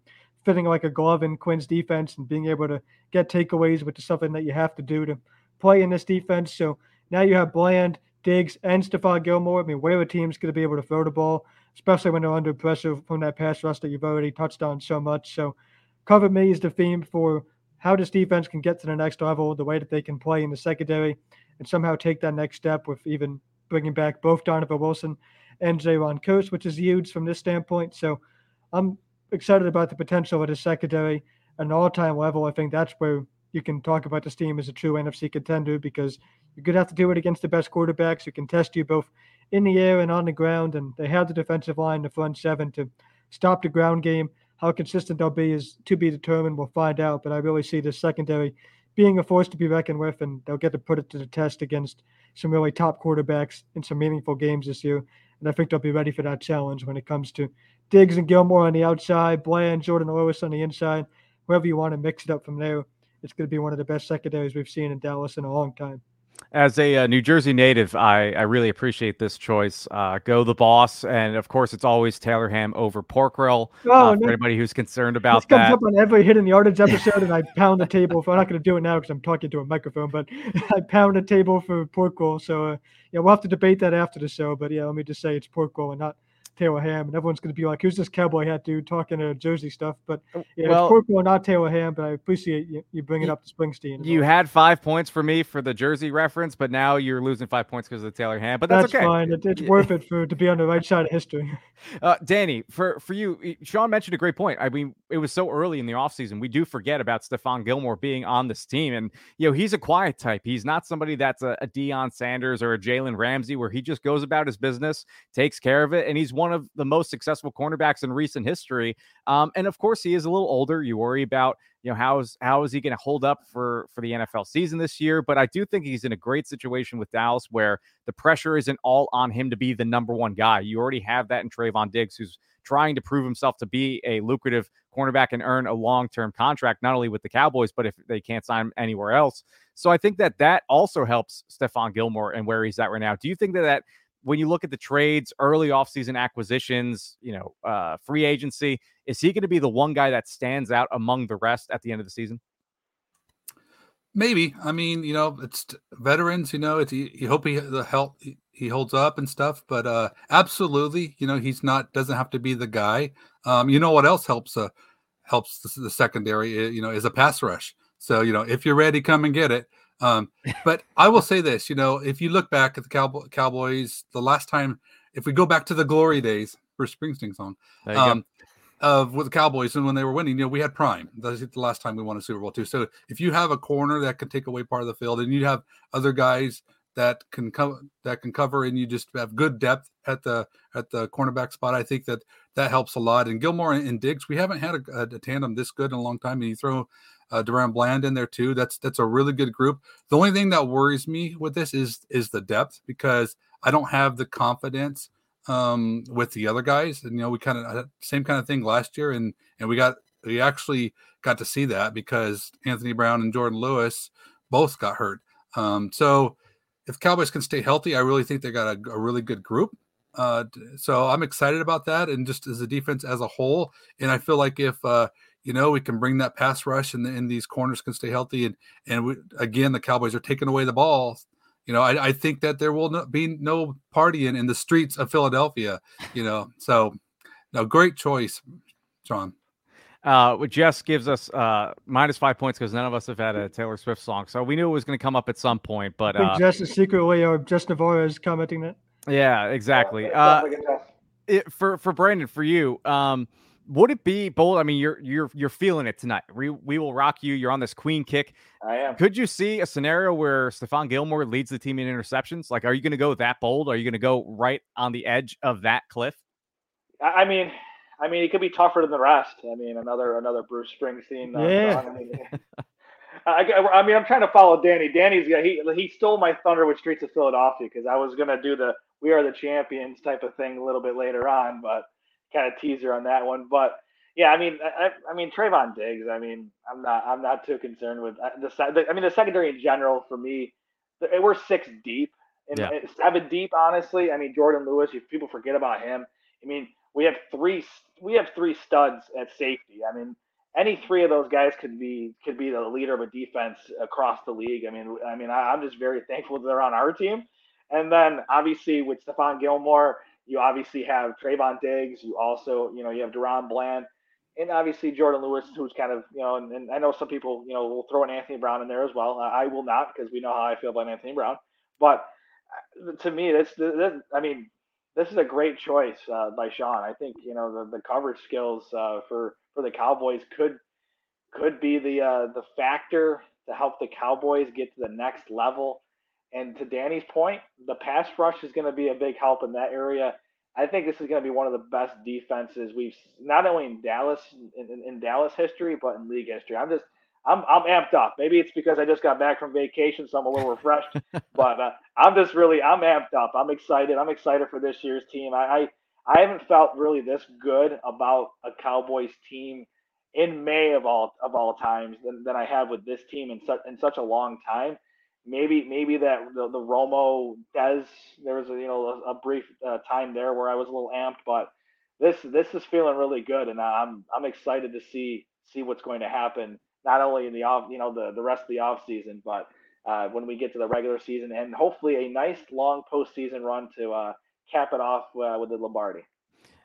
fitting like a glove in Quinn's defense and being able to get takeaways, which is something that you have to do to play in this defense. So now you have Bland, Diggs, and Stephon Gilmore. I mean, where a team's going to be able to throw the ball, especially when they're under pressure from that pass rush that you've already touched on so much. So Cover Me is the theme for how this defense can get to the next level, the way that they can play in the secondary and somehow take that next step with even bringing back both Donovan Wilson and Jayron Kearse, which is huge from this standpoint. So I'm excited about the potential of the secondary at an all-time level. I think that's where you can talk about this team as a true N F C contender, because you're going to have to do it against the best quarterbacks who can test you both in the air and on the ground. And they have the defensive line, the front seven, to stop the ground game. How consistent they'll be is to be determined. We'll find out. But I really see the secondary being a force to be reckoned with, and they'll get to put it to the test against some really top quarterbacks in some meaningful games this year. And I think they'll be ready for that challenge when it comes to Diggs and Gilmore on the outside, Bland, Jordan Lewis on the inside, whoever you want to mix it up from there. It's going to be one of the best secondaries we've seen in Dallas in a long time. As a uh, New Jersey native, I, I really appreciate this choice. Uh, go the boss. And, of course, it's always Taylor ham over pork roll. Oh, uh, for no. anybody who's concerned about this that. This comes up on every Hidden Yardage episode, and I pound the table. For, I'm not going to do it now because I'm talking to a microphone, but I pound the table for pork roll. So, uh, yeah, we'll have to debate that after the show. But, yeah, let me just say it's pork roll and not Taylor ham. And everyone's going to be like, who's this cowboy hat dude talking to Jersey stuff? But yeah, well, it's pork roll, not Taylor ham. But I appreciate you, you bringing you, up the Springsteen. You had five points for me for the Jersey reference, but now you're losing five points because of the Taylor ham. But that's, that's okay. Fine. It, it's worth it for to be on the right side of history. Uh, Danny, for, for you, Sean mentioned a great point. I mean, it was so early in the offseason. We do forget about Stephon Gilmore being on this team. And, you know, he's a quiet type. He's not somebody that's a, a Deion Sanders or a Jalen Ramsey, where he just goes about his business, takes care of it, and he's one one of the most successful cornerbacks in recent history. Um, and of course he is a little older. You worry about, you know, how's, how is he going to hold up for, for the N F L season this year? But I do think he's in a great situation with Dallas, where the pressure isn't all on him to be the number one guy. You already have that in Trayvon Diggs, who's trying to prove himself to be a lucrative cornerback and earn a long-term contract, not only with the Cowboys, but if they can't sign him anywhere else. So I think that that also helps Stephon Gilmore and where he's at right now. Do you think that that, when you look at the trades, early offseason acquisitions, you know, uh, free agency, is he going to be the one guy that stands out among the rest at the end of the season? Maybe. I mean, you know, it's veterans, you know, it's, you, you hope he, the help, he holds up and stuff, but uh, absolutely, you know, he's not, doesn't have to be the guy. Um, you know, what else helps, uh, helps the, the secondary, you know, is a pass rush. So, you know, if you're ready, come and get it. Um, but I will say this, you know, if you look back at the Cowboy, Cowboys, the last time, if we go back to the glory days, Bruce Springsteen song, um, of with the Cowboys and when they were winning, you know, we had Prime. That's the last time we won a Super Bowl too. So if you have a corner that can take away part of the field, and you have other guys that can come, that can cover, and you just have good depth at the, at the cornerback spot, I think that that helps a lot. And Gilmore and, and Diggs, we haven't had a, a tandem this good in a long time. And you throw Uh, Duran Bland in there too. That's that's a really good group. The only thing that worries me with this is is the depth, because I don't have the confidence um, with the other guys. And you know, we kind of same kind of thing last year, and and we got we actually got to see that because Anthony Brown and Jordan Lewis both got hurt. Um, so if Cowboys can stay healthy, I really think they got a, a really good group. Uh, so I'm excited about that, and just as a defense as a whole. And I feel like if uh, you know, we can bring that pass rush, and, the, and these corners can stay healthy. And, and we, again, the Cowboys are taking away the ball. You know, I, I think that there will not be no partying in the streets of Philadelphia, you know. So, no, great choice, Sean. Uh, Jess gives us uh, minus five points because none of us have had a Taylor Swift song. So we knew it was going to come up at some point. But uh, Jess is secretly, or Jess Navarro is commenting that. Yeah, exactly. Uh, it, for, for Brandon, for you, um, would it be bold? I mean, you're you're you're feeling it tonight. We we will rock you. You're on this Queen kick. I am. Could you see a scenario where Stephon Gilmore leads the team in interceptions? Like, are you going to go that bold? Are you going to go right on the edge of that cliff? I mean, I mean, it could be tougher than the rest. I mean, another another Bruce Springsteen. Uh, yeah. I mean, I, I mean, I'm trying to follow Danny. Danny's he he stole my thunder with Streets of Philadelphia, because I was going to do the "We Are the Champions" type of thing a little bit later on, but. Kind of teaser on that one, but yeah, I mean, I, I mean Trayvon Diggs. I mean, I'm not, I'm not too concerned with the side. I mean, the secondary in general for me, we're six deep and yeah. seven deep. Honestly, I mean Jordan Lewis. If people forget about him, I mean, we have three, we have three studs at safety. I mean, any three of those guys could be could be the leader of a defense across the league. I mean, I mean, I, I'm just very thankful they're on our team. And then obviously with Stephon Gilmore. You obviously have Trayvon Diggs. You also, you know, you have Duran Bland, and obviously Jordan Lewis, who's kind of, you know, and, and I know some people, you know, will throw an Anthony Brown in there as well. I, I will not, because we know how I feel about Anthony Brown. But to me, this, this, this I mean, this is a great choice uh, by Sean. I think, you know, the, the coverage skills uh, for for the Cowboys could could be the uh, the factor to help the Cowboys get to the next level. And to Danny's point, the pass rush is going to be a big help in that area. I think this is going to be one of the best defenses we've not only in Dallas in, in Dallas history, but in league history. I'm just I'm I'm amped up. Maybe it's because I just got back from vacation, so I'm a little refreshed. but uh, I'm just really I'm amped up. I'm excited. I'm excited for this year's team. I, I I haven't felt really this good about a Cowboys team in May of all of all times than, than I have with this team in such in such a long time. Maybe maybe that the, the Romo Dez, there was a, you know a, a brief uh, time there where I was a little amped, but this this is feeling really good, and I'm I'm excited to see see what's going to happen not only in the off you know the, the rest of the off season, but uh, when we get to the regular season and hopefully a nice long postseason run to uh, cap it off uh, with the Lombardi.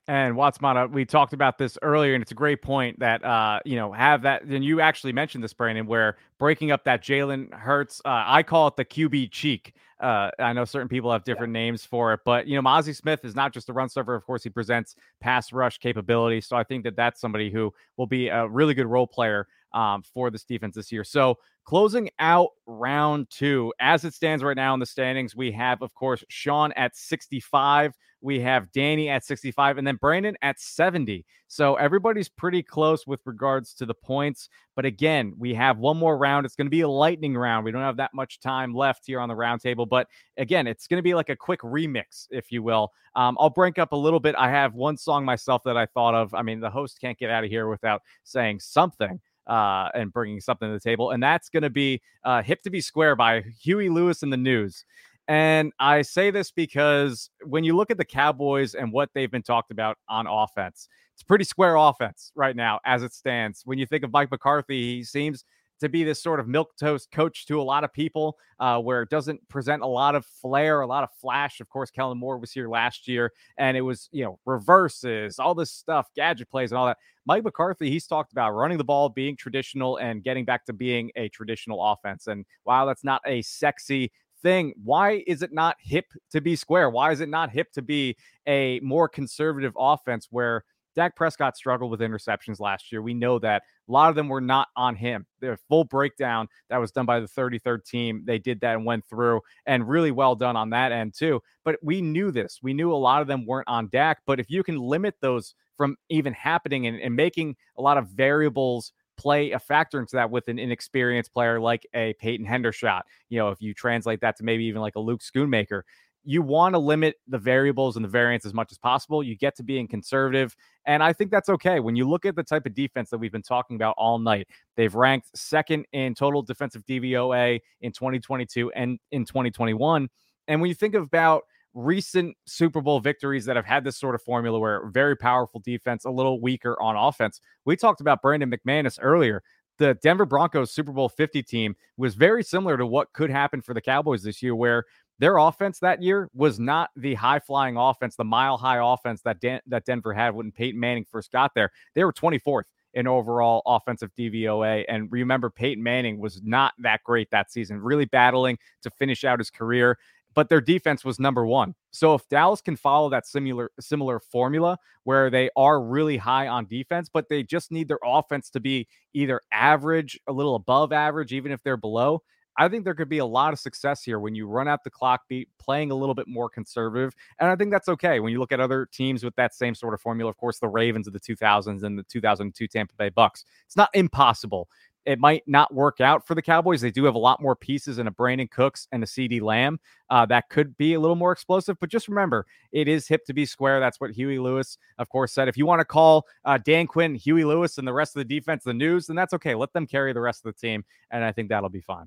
And Watts Mata, we talked about this earlier, and it's a great point that, uh, you know, have that. And you actually mentioned this, Brandon, where breaking up that Jalen Hurts, uh, I call it the Q B cheek. Uh, I know certain people have different yeah. names for it, but, you know, Mazi Smith is not just a run stuffer. Of course, he presents pass rush capability. So I think that that's somebody who will be a really good role player um, for this defense this year. So closing out round two, as it stands right now in the standings, we have, of course, Sean at sixty-five. We have Danny at sixty-five and then Brandon at seventy. So everybody's pretty close with regards to the points. But again, we have one more round. It's going to be a lightning round. We don't have that much time left here on the roundtable. But again, it's going to be like a quick remix, if you will. Um, I'll break up a little bit. I have one song myself that I thought of. I mean, the host can't get out of here without saying something. Uh, and bringing something to the table. And that's going to be uh, Hip to Be Square by Huey Lewis and the News. And I say this because when you look at the Cowboys and what they've been talked about on offense, it's pretty square offense right now as it stands. When you think of Mike McCarthy, he seems to be this sort of milquetoast coach to a lot of people uh, where it doesn't present a lot of flair, a lot of flash. Of course, Kellen Moore was here last year and it was, you know, reverses, all this stuff, gadget plays and all that. Mike McCarthy, he's talked about running the ball, being traditional and getting back to being a traditional offense. And while that's not a sexy thing, why is it not hip to be square? Why is it not hip to be a more conservative offense where Dak Prescott struggled with interceptions last year? We know that a lot of them were not on him. The full breakdown that was done by the thirty-third team, they did that and went through, and really well done on that end too. But we knew this. We knew a lot of them weren't on Dak. But if you can limit those from even happening and, and making a lot of variables play a factor into that with an inexperienced player like a Peyton Hendershot, you know, if you translate that to maybe even like a Luke Schoonmaker, you want to limit the variables and the variance as much as possible. You get to being conservative. And I think that's okay. When you look at the type of defense that we've been talking about all night, they've ranked second in total defensive D V O A in twenty twenty-two and in twenty twenty-one. And when you think about recent Super Bowl victories that have had this sort of formula where very powerful defense, a little weaker on offense, we talked about Brandon McManus earlier. The Denver Broncos Super Bowl fifty team was very similar to what could happen for the Cowboys this year, where their offense that year was not the high-flying offense, the mile-high offense that Dan- that Denver had when Peyton Manning first got there. They were twenty-fourth in overall offensive D V O A. And remember, Peyton Manning was not that great that season, really battling to finish out his career. But their defense was number one. So if Dallas can follow that similar similar formula where they are really high on defense, but they just need their offense to be either average, a little above average, even if they're below, I think there could be a lot of success here when you run out the clock, be playing a little bit more conservative. And I think that's okay. When you look at other teams with that same sort of formula, of course, the Ravens of the two thousands and the two thousand two Tampa Bay Bucks, it's not impossible. It might not work out for the Cowboys. They do have a lot more pieces and a Brandon Cooks and a CeeDee Lamb. Uh, that could be a little more explosive, but just remember, it is hip to be square. That's what Huey Lewis, of course, said. If you want to call uh, Dan Quinn, Huey Lewis, and the rest of the defense the News, then that's okay. Let them carry the rest of the team, and I think that'll be fine.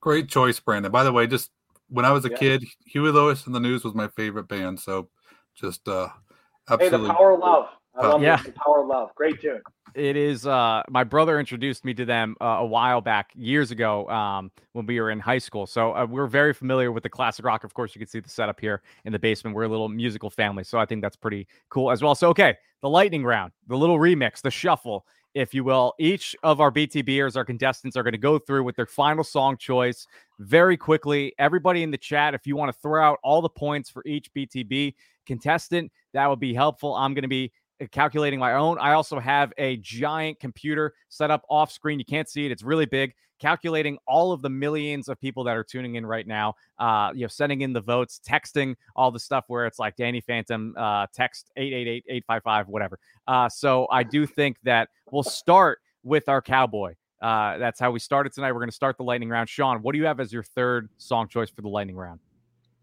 Great choice, Brandon. By the way, just when I was a yeah. kid, Huey Lewis and the News was my favorite band, so just uh, absolutely. Hey, the power of love. I love yeah. The Power of Love. Great tune. It is. Uh, my brother introduced me to them uh, a while back, years ago, um, when we were in high school. So uh, we're very familiar with the classic rock. Of course, you can see the setup here in the basement. We're a little musical family, so I think that's pretty cool as well. So, okay, the lightning round, the little remix, the shuffle, if you will. Each of our BTBers, our contestants, are going to go through with their final song choice very quickly. Everybody in the chat, if you want to throw out all the points for each B T B contestant, that would be helpful. I'm going to be calculating my own. I also have a giant computer set up off screen. You can't see it. It's really big, calculating all of the millions of people that are tuning in right now, uh, you know, sending in the votes, texting all the stuff where it's like Danny Phantom, uh, text eight eight eight, eight five five, whatever. Uh, so I do think that we'll start with our Cowboy. Uh, that's how we started tonight. We're going to start the lightning round. Sean, what do you have as your third song choice for the lightning round?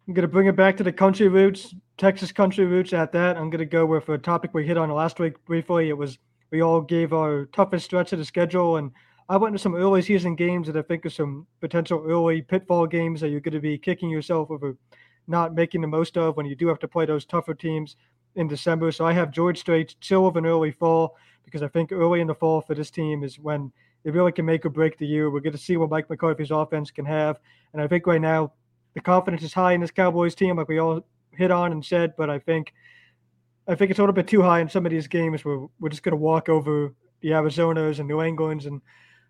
I'm going to bring it back to the country roots, Texas country roots at that. I'm going to go with a topic we hit on last week briefly. It was we all gave our toughest stretch of the schedule, and I went to some early season games that I think are some potential early pitfall games that you're going to be kicking yourself over not making the most of when you do have to play those tougher teams in December. So I have George Strait's chill of an early fall, because I think early in the fall for this team is when it really can make or break the year. We're going to see what Mike McCarthy's offense can have, and I think right now the confidence is high in this Cowboys team, like we all hit on and said, but I think I think it's a little bit too high in some of these games where we're just going to walk over the Arizonas and New Englands and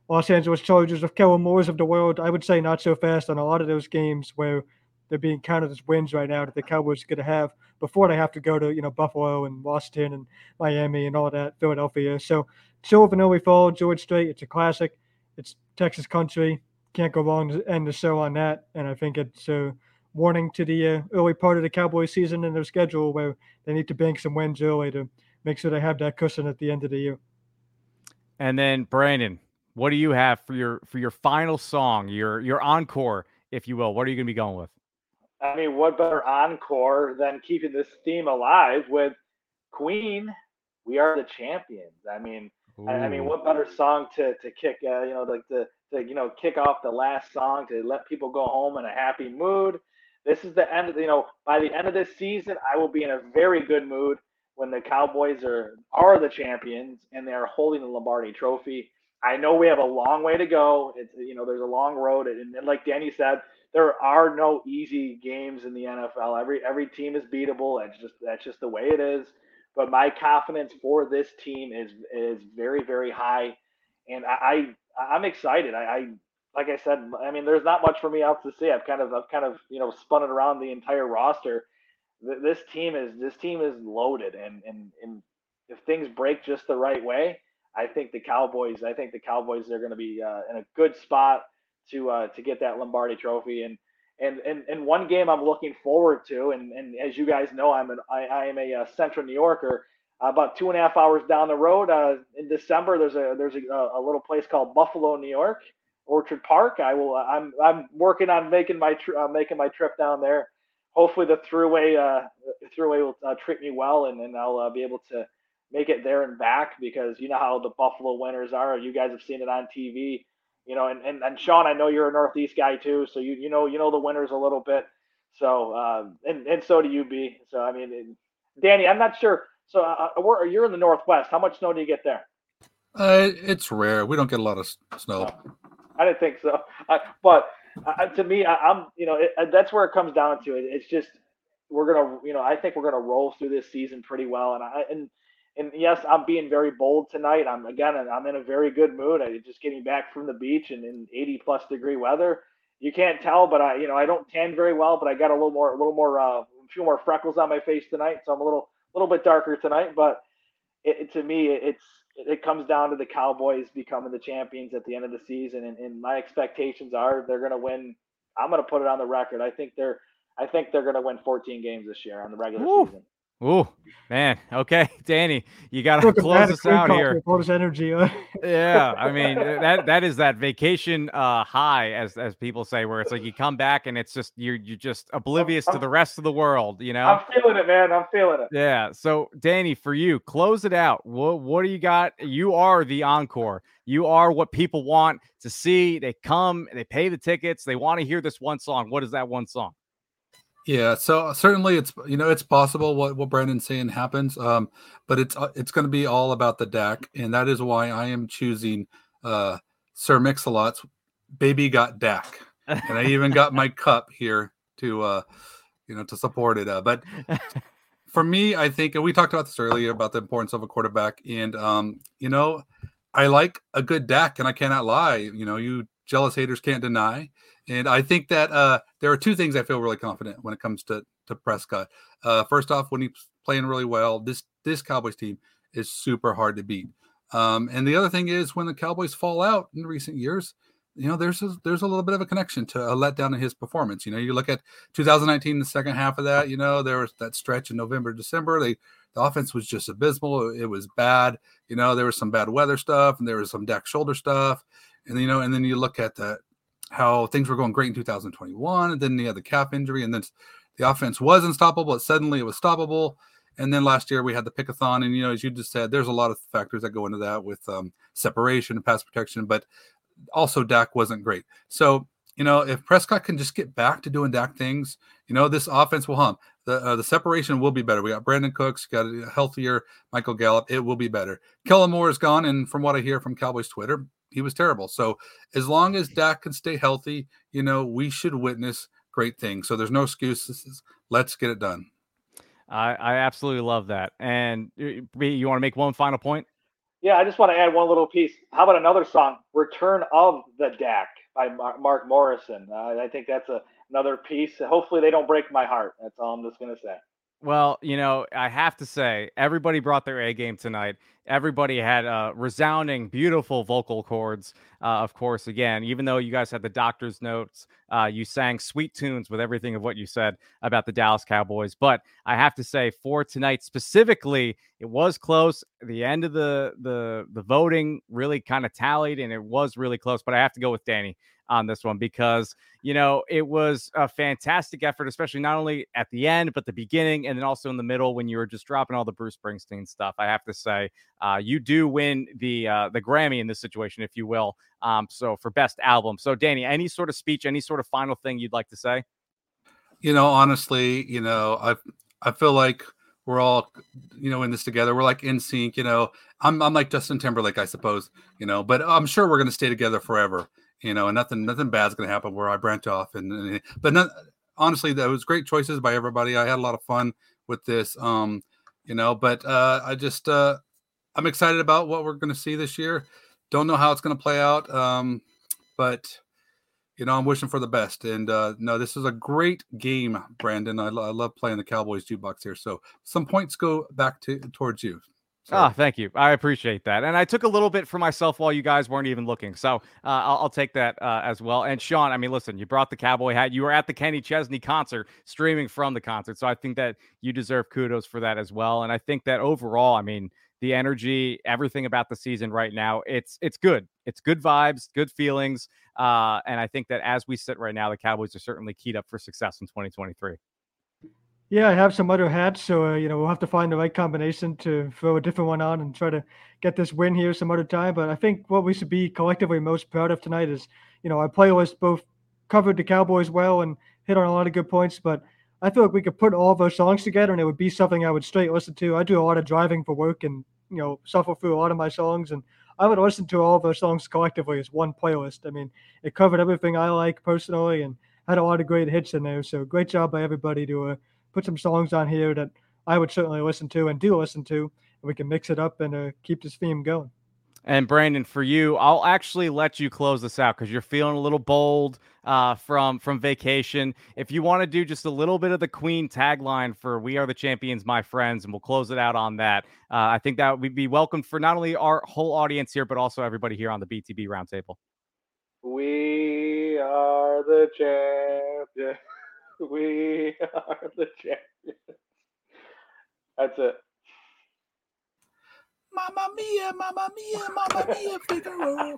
Los Angeles Chargers of Kellen Moore's of the world. I would say not so fast on a lot of those games where they're being counted as wins right now that the Cowboys are going to have before they have to go to, you know, Buffalo and Washington and Miami and all that, Philadelphia. So, chill of an early fall, George Strait, it's a classic. It's Texas country. Can't go wrong to end the show on that. And I think it's a warning to the uh, early part of the Cowboys season and their schedule where they need to bank some wins early to make sure they have that cushion at the end of the year. And then, Brandon, what do you have for your for your final song, your your encore, if you will? What are you going to be going with? I mean, what better encore than keeping this theme alive with Queen, We Are the Champions. I mean, I, I mean, what better song to to kick, uh, you know, like the to, you know, kick off the last song to let people go home in a happy mood. This is the end of, you know, by the end of this season, I will be in a very good mood when the Cowboys are, are the champions and they're holding the Lombardi Trophy. I know we have a long way to go. It's, you know, there's a long road. And, and like Danny said, there are no easy games in the N F L. Every, every team is beatable. It's just, that's just the way it is. But my confidence for this team is, is very, very high. And I, I I'm excited. I, I, like I said, I mean, there's not much for me else to say. I've kind of, I've kind of, you know, spun it around the entire roster. This team is, this team is loaded, and, and, and if things break just the right way, I think the Cowboys, I think the Cowboys are going to be uh, in a good spot to, uh, to get that Lombardi Trophy. And, and, and, and one game I'm looking forward to, and, and as you guys know, I'm an, I, I am a uh, Central New Yorker. About two and a half hours down the road, uh, in December, there's a there's a, a little place called Buffalo, New York, Orchard Park. I will I'm I'm working on making my tr- uh, making my trip down there. Hopefully, the thruway uh, the thruway will uh, treat me well, and and I'll uh, be able to make it there and back, because you know how the Buffalo winters are. You guys have seen it on T V, you know. And and, and Sean, I know you're a Northeast guy too, so you you know you know the winters a little bit. So um, and and so do you, B. So I mean, it, Danny, I'm not sure. So uh, we're, you're in the Northwest. How much snow do you get there? Uh, it's rare. We don't get a lot of snow. No, I didn't think so. Uh, but uh, to me, I, I'm, you know, it, that's where it comes down to. It, it's just, we're going to, you know, I think we're going to roll through this season pretty well. And I, and, and yes, I'm being very bold tonight. I'm again, I'm in a very good mood. I just getting back from the beach and in eighty plus degree weather. You can't tell, but I, you know, I don't tan very well, but I got a little more, a little more, uh, a few more freckles on my face tonight. So I'm a little, a little bit darker tonight, but it, it, to me, it's it comes down to the Cowboys becoming the champions at the end of the season, and, and my expectations are they're going to win. I'm going to put it on the record. I think they're I think they're going to win fourteen games this year on the regular Ooh. season. Ooh, man. Okay, Danny, you got to close us out here. Energy, huh? Yeah, I mean, that that is that vacation uh, high, as as people say, where it's like you come back and it's just, you're, you're just oblivious I'm, to the rest of the world, you know? I'm feeling it, man. I'm feeling it. Yeah, so, Danny, for you, close it out. What, what do you got? You are the encore. You are what people want to see. They come, they pay the tickets. They want to hear this one song. What is that one song? Yeah, so certainly it's, you know, it's possible what, what Brandon's saying happens, um, but it's uh, it's going to be all about the D A C, and that is why I am choosing uh, Sir Mix-a-Lot's "Baby Got D A C," and I even got my cup here to, uh, you know, to support it. Uh, but for me, I think, and we talked about this earlier about the importance of a quarterback, and um, you know, I like a good D A C, and I cannot lie. You know, you jealous haters can't deny. And I think that uh, there are two things I feel really confident when it comes to to Prescott. Uh, first off, when he's playing really well, this this Cowboys team is super hard to beat. Um, and the other thing is, when the Cowboys fall out in recent years, you know, there's a, there's a little bit of a connection to a letdown in his performance. You know, you look at two thousand nineteen, the second half of that, you know, there was that stretch in November, December. They, the offense was just abysmal. It was bad. You know, there was some bad weather stuff, and there was some Dak shoulder stuff. And, you know, and then you look at the, how things were going great in two thousand twenty-one, and then you had the calf injury, and then the offense was unstoppable. But suddenly it was stoppable. And then last year we had the pick-a-thon, and, you know, as you just said, there's a lot of factors that go into that with um, separation and pass protection, but also Dak wasn't great. So, you know, if Prescott can just get back to doing Dak things, you know, this offense will hum. The uh, the separation will be better. We got Brandon Cooks, got a healthier Michael Gallup. It will be better. Kellen Moore is gone, and from what I hear from Cowboys Twitter, he was terrible. So as long as Dak can stay healthy, you know, we should witness great things. So there's no excuses. Let's get it done. I, I absolutely love that. And you want to make one final point? Yeah, I just want to add one little piece. How about another song, Return of the Dak by Mark Morrison? Uh, I think that's a, another piece. Hopefully they don't break my heart. That's all I'm just going to say. Well, you know, I have to say, everybody brought their A game tonight. Everybody had uh, resounding, beautiful vocal cords. Uh, of course, again, even though you guys had the doctor's notes, uh, you sang sweet tunes with everything of what you said about the Dallas Cowboys. But I have to say, for tonight specifically, it was close. The end of the the the voting really kind of tallied, and it was really close. But I have to go with Danny on this one, because, you know, it was a fantastic effort, especially not only at the end, but the beginning, and then also in the middle when you were just dropping all the Bruce Springsteen stuff. I have to say, uh, you do win the uh, the Grammy in this situation, if you will. Um, so for best album. So Danny, any sort of speech, any sort of final thing you'd like to say? You know, honestly, you know, I I feel like we're all, you know, in this together. We're like in sync. You know, I'm I'm like Justin Timberlake, I suppose. You know, but I'm sure we're gonna stay together forever. You know, and nothing, nothing bad's going to happen where I branch off. And, and but not, honestly, that was great choices by everybody. I had a lot of fun with this, um, you know, but uh, I just, uh, I'm excited about what we're going to see this year. Don't know how it's going to play out. Um, but you know, I'm wishing for the best. And uh, no, this is a great game, Brandon. I, lo- I love playing the Cowboys jukebox here. So some points go back to towards you. Ah, oh, thank you. I appreciate that. And I took a little bit for myself while you guys weren't even looking. So uh, I'll, I'll take that uh, as well. And Sean, I mean, listen, you brought the cowboy hat. You were at the Kenny Chesney concert, streaming from the concert. So I think that you deserve kudos for that as well. And I think that overall, I mean, the energy, everything about the season right now, it's it's good. It's good vibes, good feelings. Uh, and I think that as we sit right now, the Cowboys are certainly keyed up for success in twenty twenty-three. Yeah, I have some other hats, so, uh, you know, we'll have to find the right combination to throw a different one on and try to get this win here some other time. But I think what we should be collectively most proud of tonight is, you know, our playlist both covered the Cowboys well and hit on a lot of good points. But I feel like we could put all of our songs together and it would be something I would straight listen to. I do a lot of driving for work and, you know, suffer through a lot of my songs, and I would listen to all of our songs collectively as one playlist. I mean, it covered everything I like personally and had a lot of great hits in there. So great job by everybody to uh, put some songs on here that I would certainly listen to and do listen to, and we can mix it up and uh, keep this theme going. And Brandon, for you, I'll actually let you close this out because you're feeling a little bold uh, from, from vacation. If you want to do just a little bit of the Queen tagline for We Are the Champions, My Friends, and we'll close it out on that. Uh, I think that would be welcome for not only our whole audience here, but also everybody here on the B T B Roundtable. We are the champions. We are the champions. That's it. Mamma mia, mamma mia, mamma mia, Figaro.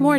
More